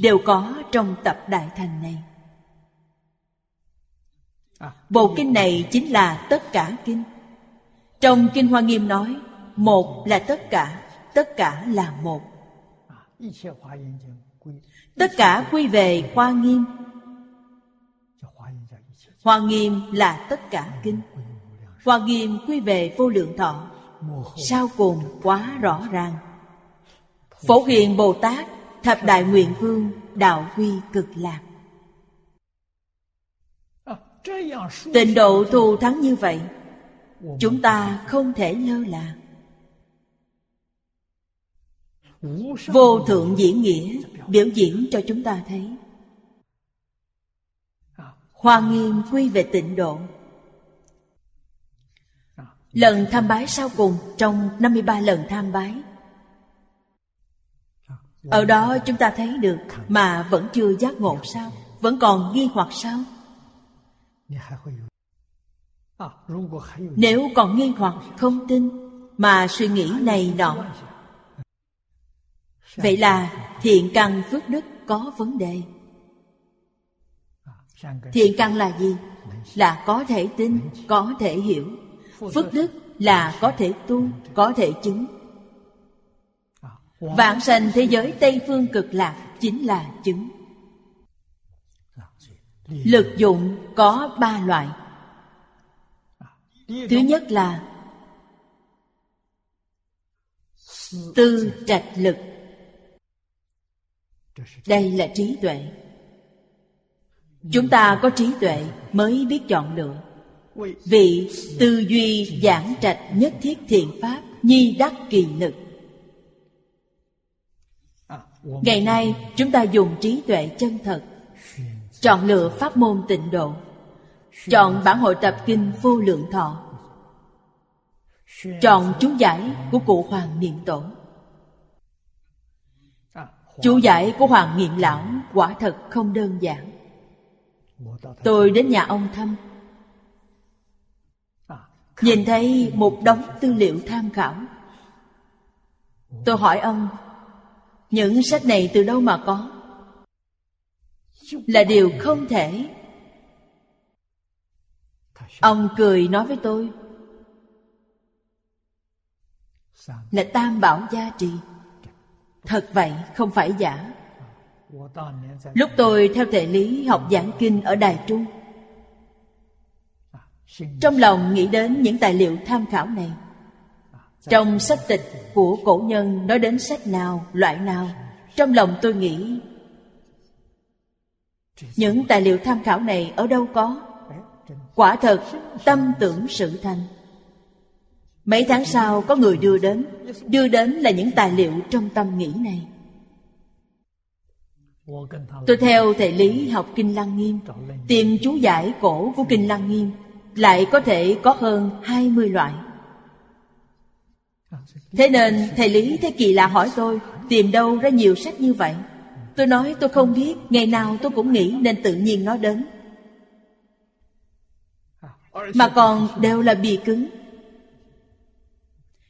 đều có trong tập Đại Thành này. Bộ kinh này chính là tất cả kinh. Trong kinh Hoa Nghiêm nói, một là tất cả, tất cả là một. Tất cả quy về Hoa Nghiêm. Hoa Nghiêm là tất cả kinh. Hoa Nghiêm quy về vô lượng thọ, sau cùng quá rõ ràng. Phổ Hiền Bồ Tát thập đại nguyện vương, đạo quy cực lạc. Tịnh độ thù thắng như vậy, chúng ta không thể lơ là. Vô thượng diễn nghĩa biểu diễn cho chúng ta thấy. Hoa Nghiêm quy về tịnh độ. Lần tham bái sau cùng trong năm mươi ba lần tham bái, ở đó chúng ta thấy được mà vẫn chưa giác ngộ sao? Vẫn còn nghi hoặc sao? Nếu còn nghi hoặc không tin mà suy nghĩ này nọ, vậy là thiện căn phước đức có vấn đề. Thiện căn là gì? Là có thể tin, có thể hiểu. Phước đức là có thể tu, có thể chứng. Vãng sanh thế giới Tây Phương cực lạc chính là chứng. Lực dụng có ba loại. Thứ nhất là tư trạch lực. Đây là trí tuệ. Chúng ta có trí tuệ mới biết chọn lựa. Vị tư duy giảng trạch nhất thiết thiện pháp, nhi đắc kỳ lực. Ngày nay chúng ta dùng trí tuệ chân thật chọn lựa pháp môn tịnh độ, chọn bản hội tập kinh Vô Lượng Thọ, chọn chú giải của cụ Hoàng Niệm Tổ. Chú giải của Hoàng Niệm lão quả thật không đơn giản. Tôi đến nhà ông thăm, nhìn thấy một đống tư liệu tham khảo. Tôi hỏi ông, những sách này từ đâu mà có? Là điều không thể. Ông cười nói với tôi là tam bảo gia trì. Thật vậy, không phải giả. Lúc tôi theo Thầy Lý học giảng kinh ở Đài Trung, trong lòng nghĩ đến những tài liệu tham khảo này. Trong sách tịch của cổ nhân nói đến sách nào, loại nào, trong lòng tôi nghĩ những tài liệu tham khảo này ở đâu có. Quả thật tâm tưởng sự thành. Mấy tháng sau có người đưa đến. Đưa đến là những tài liệu trong tâm nghĩ này. Tôi theo Thầy Lý học Kinh Lăng Nghiêm, tìm chú giải cổ của Kinh Lăng Nghiêm, lại có thể có hơn hai mươi loại. Thế nên Thầy Lý thấy kỳ lạ, hỏi tôi tìm đâu ra nhiều sách như vậy. Tôi nói tôi không biết, ngày nào tôi cũng nghĩ nên tự nhiên nó đến. Mà còn đều là bìa cứng,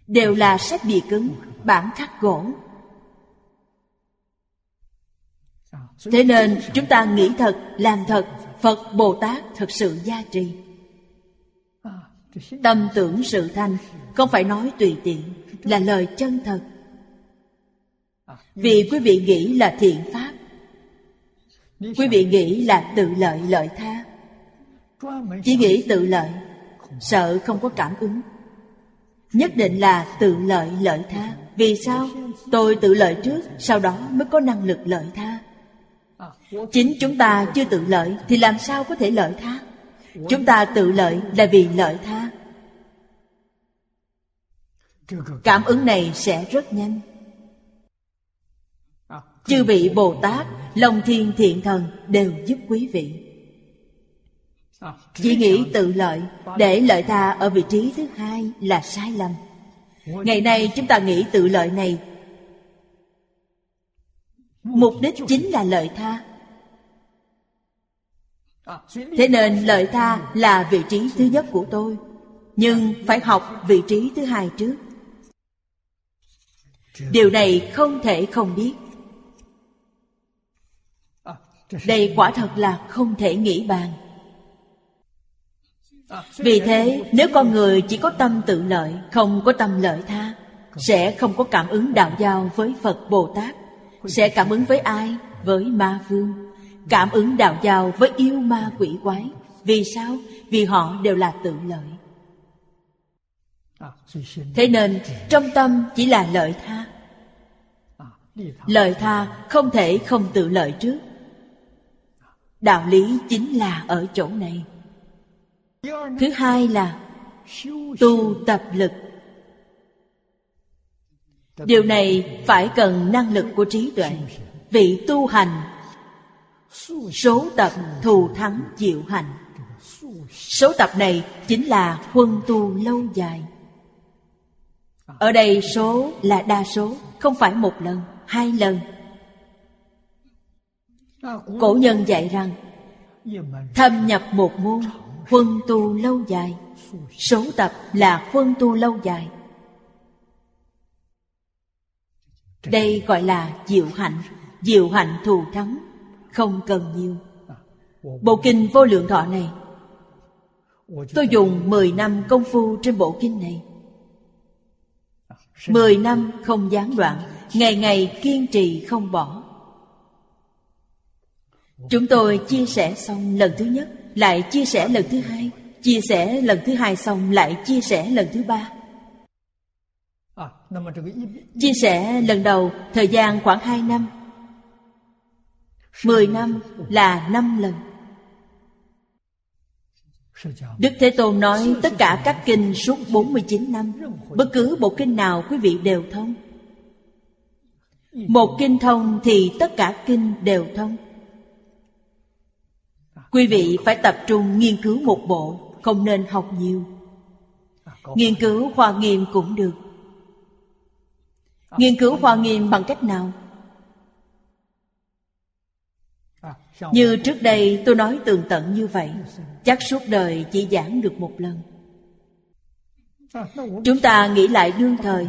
đều là sách bìa cứng, bản khắc gỗ. Thế nên chúng ta nghĩ thật, làm thật, Phật Bồ Tát thật sự gia trì. Tâm tưởng sự thành, không phải nói tùy tiện, là lời chân thật. Vì quý vị nghĩ là thiện pháp, quý vị nghĩ là tự lợi lợi tha. Chỉ nghĩ tự lợi, sợ không có cảm ứng. Nhất định là tự lợi lợi tha. Vì sao? Tôi tự lợi trước, sau đó mới có năng lực lợi tha. Chính chúng ta chưa tự lợi thì làm sao có thể lợi tha? Chúng ta tự lợi là vì lợi tha. Cảm ứng này sẽ rất nhanh. Chư vị Bồ Tát, Long Thiên Thiện Thần đều giúp quý vị. Chỉ nghĩ tự lợi để lợi tha ở vị trí thứ hai là sai lầm. Ngày nay chúng ta nghĩ tự lợi này, mục đích chính là lợi tha. Thế nên lợi tha là vị trí thứ nhất của tôi, nhưng phải học vị trí thứ hai trước. Điều này không thể không biết. Đây quả thật là không thể nghĩ bàn. Vì thế nếu con người chỉ có tâm tự lợi, không có tâm lợi tha, sẽ không có cảm ứng đạo giao với Phật Bồ Tát. Sẽ cảm ứng với ai? Với ma vương. Cảm ứng đạo giao với yêu ma quỷ quái. Vì sao? Vì họ đều là tự lợi. Thế nên trong tâm chỉ là lợi tha. Lợi tha không thể không tự lợi trước. Đạo lý chính là ở chỗ này. Thứ hai là tu tập lực. Điều này phải cần năng lực của trí tuệ. Vị tu hành số tập thù thắng diệu hành. Số tập này chính là huân tu lâu dài. Ở đây số là đa số, không phải một lần, hai lần. Cổ nhân dạy rằng thâm nhập một môn, huân tu lâu dài. Số tập là huân tu lâu dài. Đây gọi là diệu hạnh. Diệu hạnh thù thắng, không cần nhiều. Bộ kinh Vô Lượng Thọ này, tôi dùng mười năm công phu trên bộ kinh này. Mười năm không gián đoạn, ngày ngày kiên trì không bỏ. Chúng tôi chia sẻ xong lần thứ nhất, lại chia sẻ lần thứ hai. Chia sẻ lần thứ hai xong, lại chia sẻ lần thứ ba. Chia sẻ lần đầu thời gian khoảng hai năm. Mười năm là năm lần. Đức Thế Tôn nói tất cả các kinh suốt bốn mươi chín năm. Bất cứ bộ kinh nào quý vị đều thông. Một kinh thông thì tất cả kinh đều thông. Quý vị phải tập trung nghiên cứu một bộ, không nên học nhiều. Nghiên cứu Hoa Nghiêm cũng được. Nghiên cứu Hoa Nghiêm bằng cách nào? Như trước đây tôi nói tường tận như vậy, chắc suốt đời chỉ giảng được một lần. Chúng ta nghĩ lại đương thời,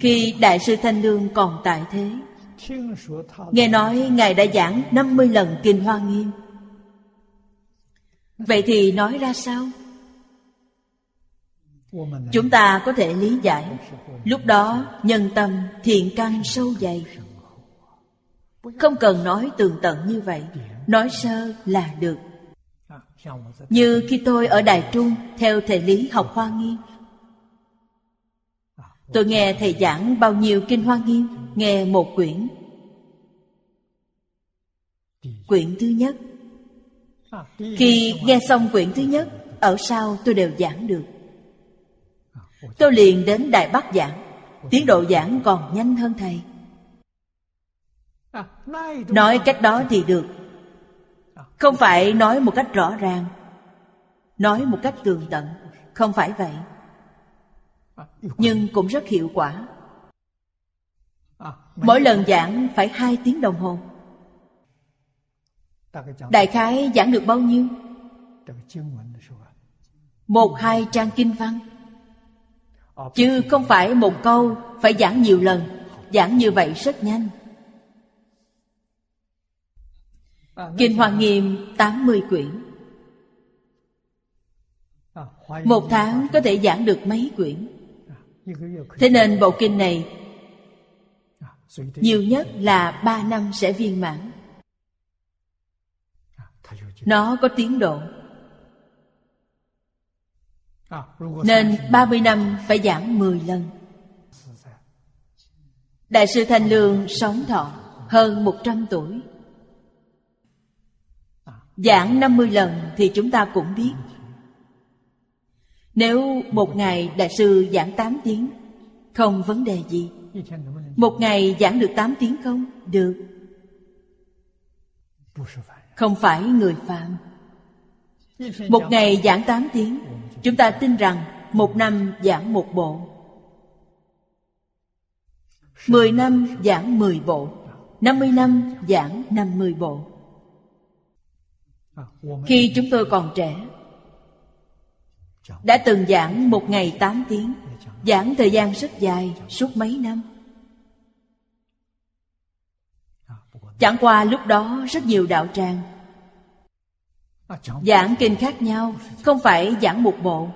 khi Đại sư Thanh Lương còn tại thế, nghe nói Ngài đã giảng năm mươi lần Kinh Hoa Nghiêm. Vậy thì nói ra sao? Chúng ta có thể lý giải. Lúc đó nhân tâm thiện căn sâu dày, không cần nói tường tận như vậy, nói sơ là được. Như khi tôi ở Đài Trung theo Thầy Lý học Hoa Nghiêm, tôi nghe Thầy giảng bao nhiêu Kinh Hoa Nghiêm? Nghe một quyển. Quyển thứ nhất, khi nghe xong quyển thứ nhất, ở sau tôi đều giảng được. Tôi liền đến Đài Bắc giảng. Tiến độ giảng còn nhanh hơn Thầy. Nói cách đó thì được, không phải nói một cách rõ ràng, nói một cách tường tận, không phải vậy, nhưng cũng rất hiệu quả. Mỗi lần giảng phải hai tiếng đồng hồ. Đại khái giảng được bao nhiêu? Một hai trang kinh văn, chứ không phải một câu phải giảng nhiều lần. Giảng như vậy rất nhanh. Kinh Hoa Nghiêm tám mươi quyển, một tháng có thể giảng được mấy quyển. Thế nên bộ kinh này nhiều nhất là ba năm sẽ viên mãn. Nó có tiến độ, nên ba mươi năm phải giảng mười lần. Đại sư Thanh Lương sống thọ hơn một trăm tuổi, giảng năm mươi lần thì chúng ta cũng biết. Nếu một ngày đại sư giảng tám tiếng, không vấn đề gì. Một ngày giảng được tám tiếng không? Được. Không phải người phàm. Một ngày giảng tám tiếng, chúng ta tin rằng một năm giảng một bộ, mười năm giảng mười bộ, năm mươi năm giảng năm mươi bộ. Khi chúng tôi còn trẻ, đã từng giảng một ngày tám tiếng, giảng thời gian rất dài, suốt mấy năm. Chẳng qua lúc đó rất nhiều đạo tràng giảng kinh khác nhau, không phải giảng một bộ.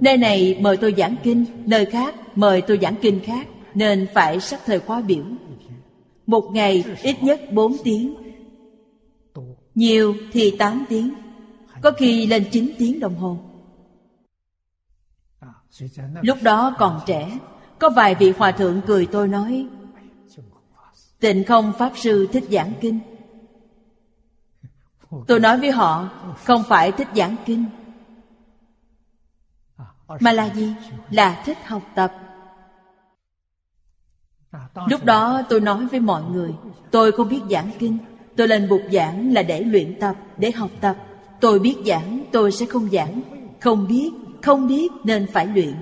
Nơi này mời tôi giảng kinh, nơi khác mời tôi giảng kinh khác, nên phải sắp thời khóa biểu. Một ngày ít nhất bốn tiếng, nhiều thì tám tiếng, có khi lên chín tiếng đồng hồ. Lúc đó còn trẻ, có vài vị hòa thượng cười tôi nói: Tịnh Không Pháp Sư thích giảng kinh. Tôi nói với họ, không phải thích giảng kinh, mà là gì? Là thích học tập. Lúc đó tôi nói với mọi người, tôi không biết giảng kinh, tôi lên bục giảng là để luyện tập, để học tập. Tôi biết giảng, tôi sẽ không giảng. Không biết, không biết nên phải luyện.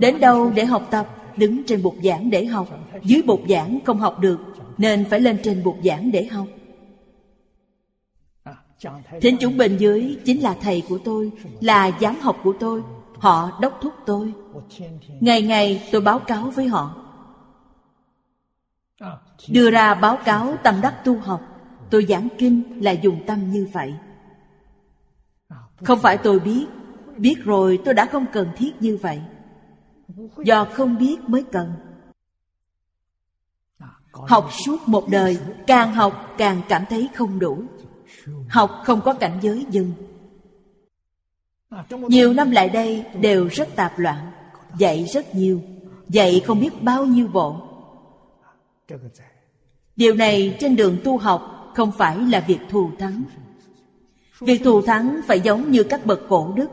Đến đâu để học tập? Đứng trên bục giảng để học. Dưới bục giảng không học được, nên phải lên trên bục giảng để học. Thính chúng bên dưới chính là thầy của tôi, là giám học của tôi. Họ đốc thúc tôi. Ngày ngày tôi báo cáo với họ, đưa ra báo cáo tâm đắc tu học. Tôi giảng kinh là dùng tâm như vậy. Không phải tôi biết. Biết rồi tôi đã không cần thiết như vậy. Do không biết mới cần. Học suốt một đời, càng học càng cảm thấy không đủ. Học không có cảnh giới dừng. Nhiều năm lại đây đều rất tạp loạn. Dạy rất nhiều, dạy không biết bao nhiêu bộ. Điều này trên đường tu học không phải là việc thù thắng. Việc thù thắng phải giống như các bậc cổ đức,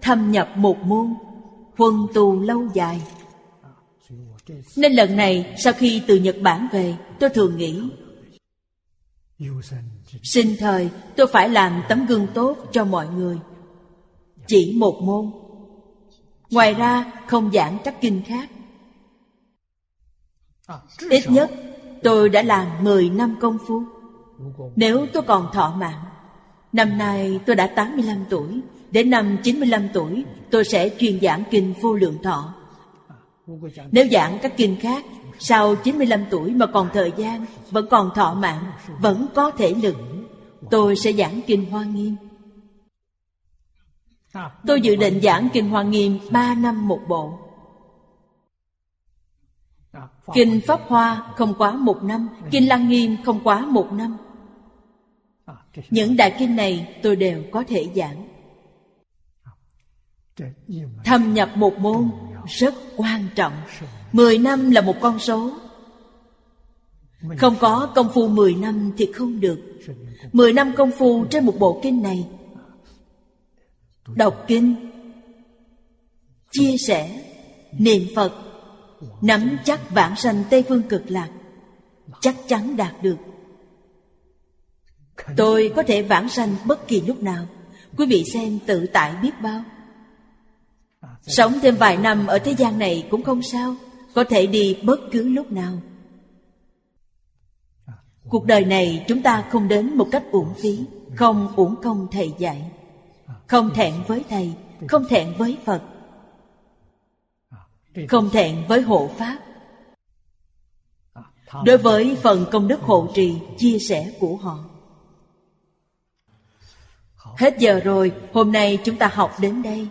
thâm nhập một môn, huân tu lâu dài. Nên lần này sau khi từ Nhật Bản về, tôi thường nghĩ sinh thời tôi phải làm tấm gương tốt cho mọi người. Chỉ một môn, ngoài ra không giảng các kinh khác. Ít nhất tôi đã làm mười năm công phu. Nếu tôi còn thọ mạng, năm nay tôi đã tám mươi lăm tuổi, đến năm chín mươi lăm tuổi tôi sẽ chuyên giảng kinh Vô Lượng Thọ. Nếu giảng các kinh khác, sau chín mươi lăm tuổi mà còn thời gian, vẫn còn thọ mạng, vẫn có thể lực, tôi sẽ giảng kinh Hoa Nghiêm. Tôi dự định giảng kinh Hoa Nghiêm ba năm một bộ. Kinh Pháp Hoa không quá một năm, kinh Lăng Nghiêm không quá một năm. Những đại kinh này tôi đều có thể giảng. Thâm nhập một môn rất quan trọng. Mười năm là một con số. Không có công phu mười năm thì không được. Mười năm công phu trên một bộ kinh này, đọc kinh, chia sẻ, niệm Phật, nắm chắc vãng sanh Tây Phương Cực Lạc, chắc chắn đạt được. Tôi có thể vãng sanh bất kỳ lúc nào. Quý vị xem tự tại biết bao. Sống thêm vài năm ở thế gian này cũng không sao, có thể đi bất cứ lúc nào. Cuộc đời này chúng ta không đến một cách uổng phí, không uổng công thầy dạy, không thẹn với thầy, không thẹn với Phật, không thẹn với hộ pháp. Đối với phần công đức hộ trì, chia sẻ của họ. Hết giờ rồi, hôm nay chúng ta học đến đây.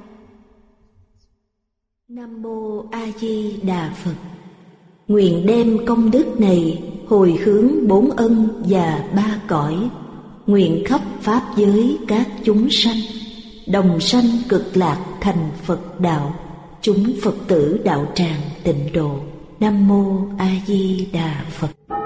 Nam Mô A Di Đà Phật. Nguyện đem công đức này hồi hướng bốn ân và ba cõi, nguyện khắp pháp giới các chúng sanh đồng sanh cực lạc thành Phật đạo. Chúng Phật tử đạo tràng Tịnh Độ. Nam Mô A Di Đà Phật.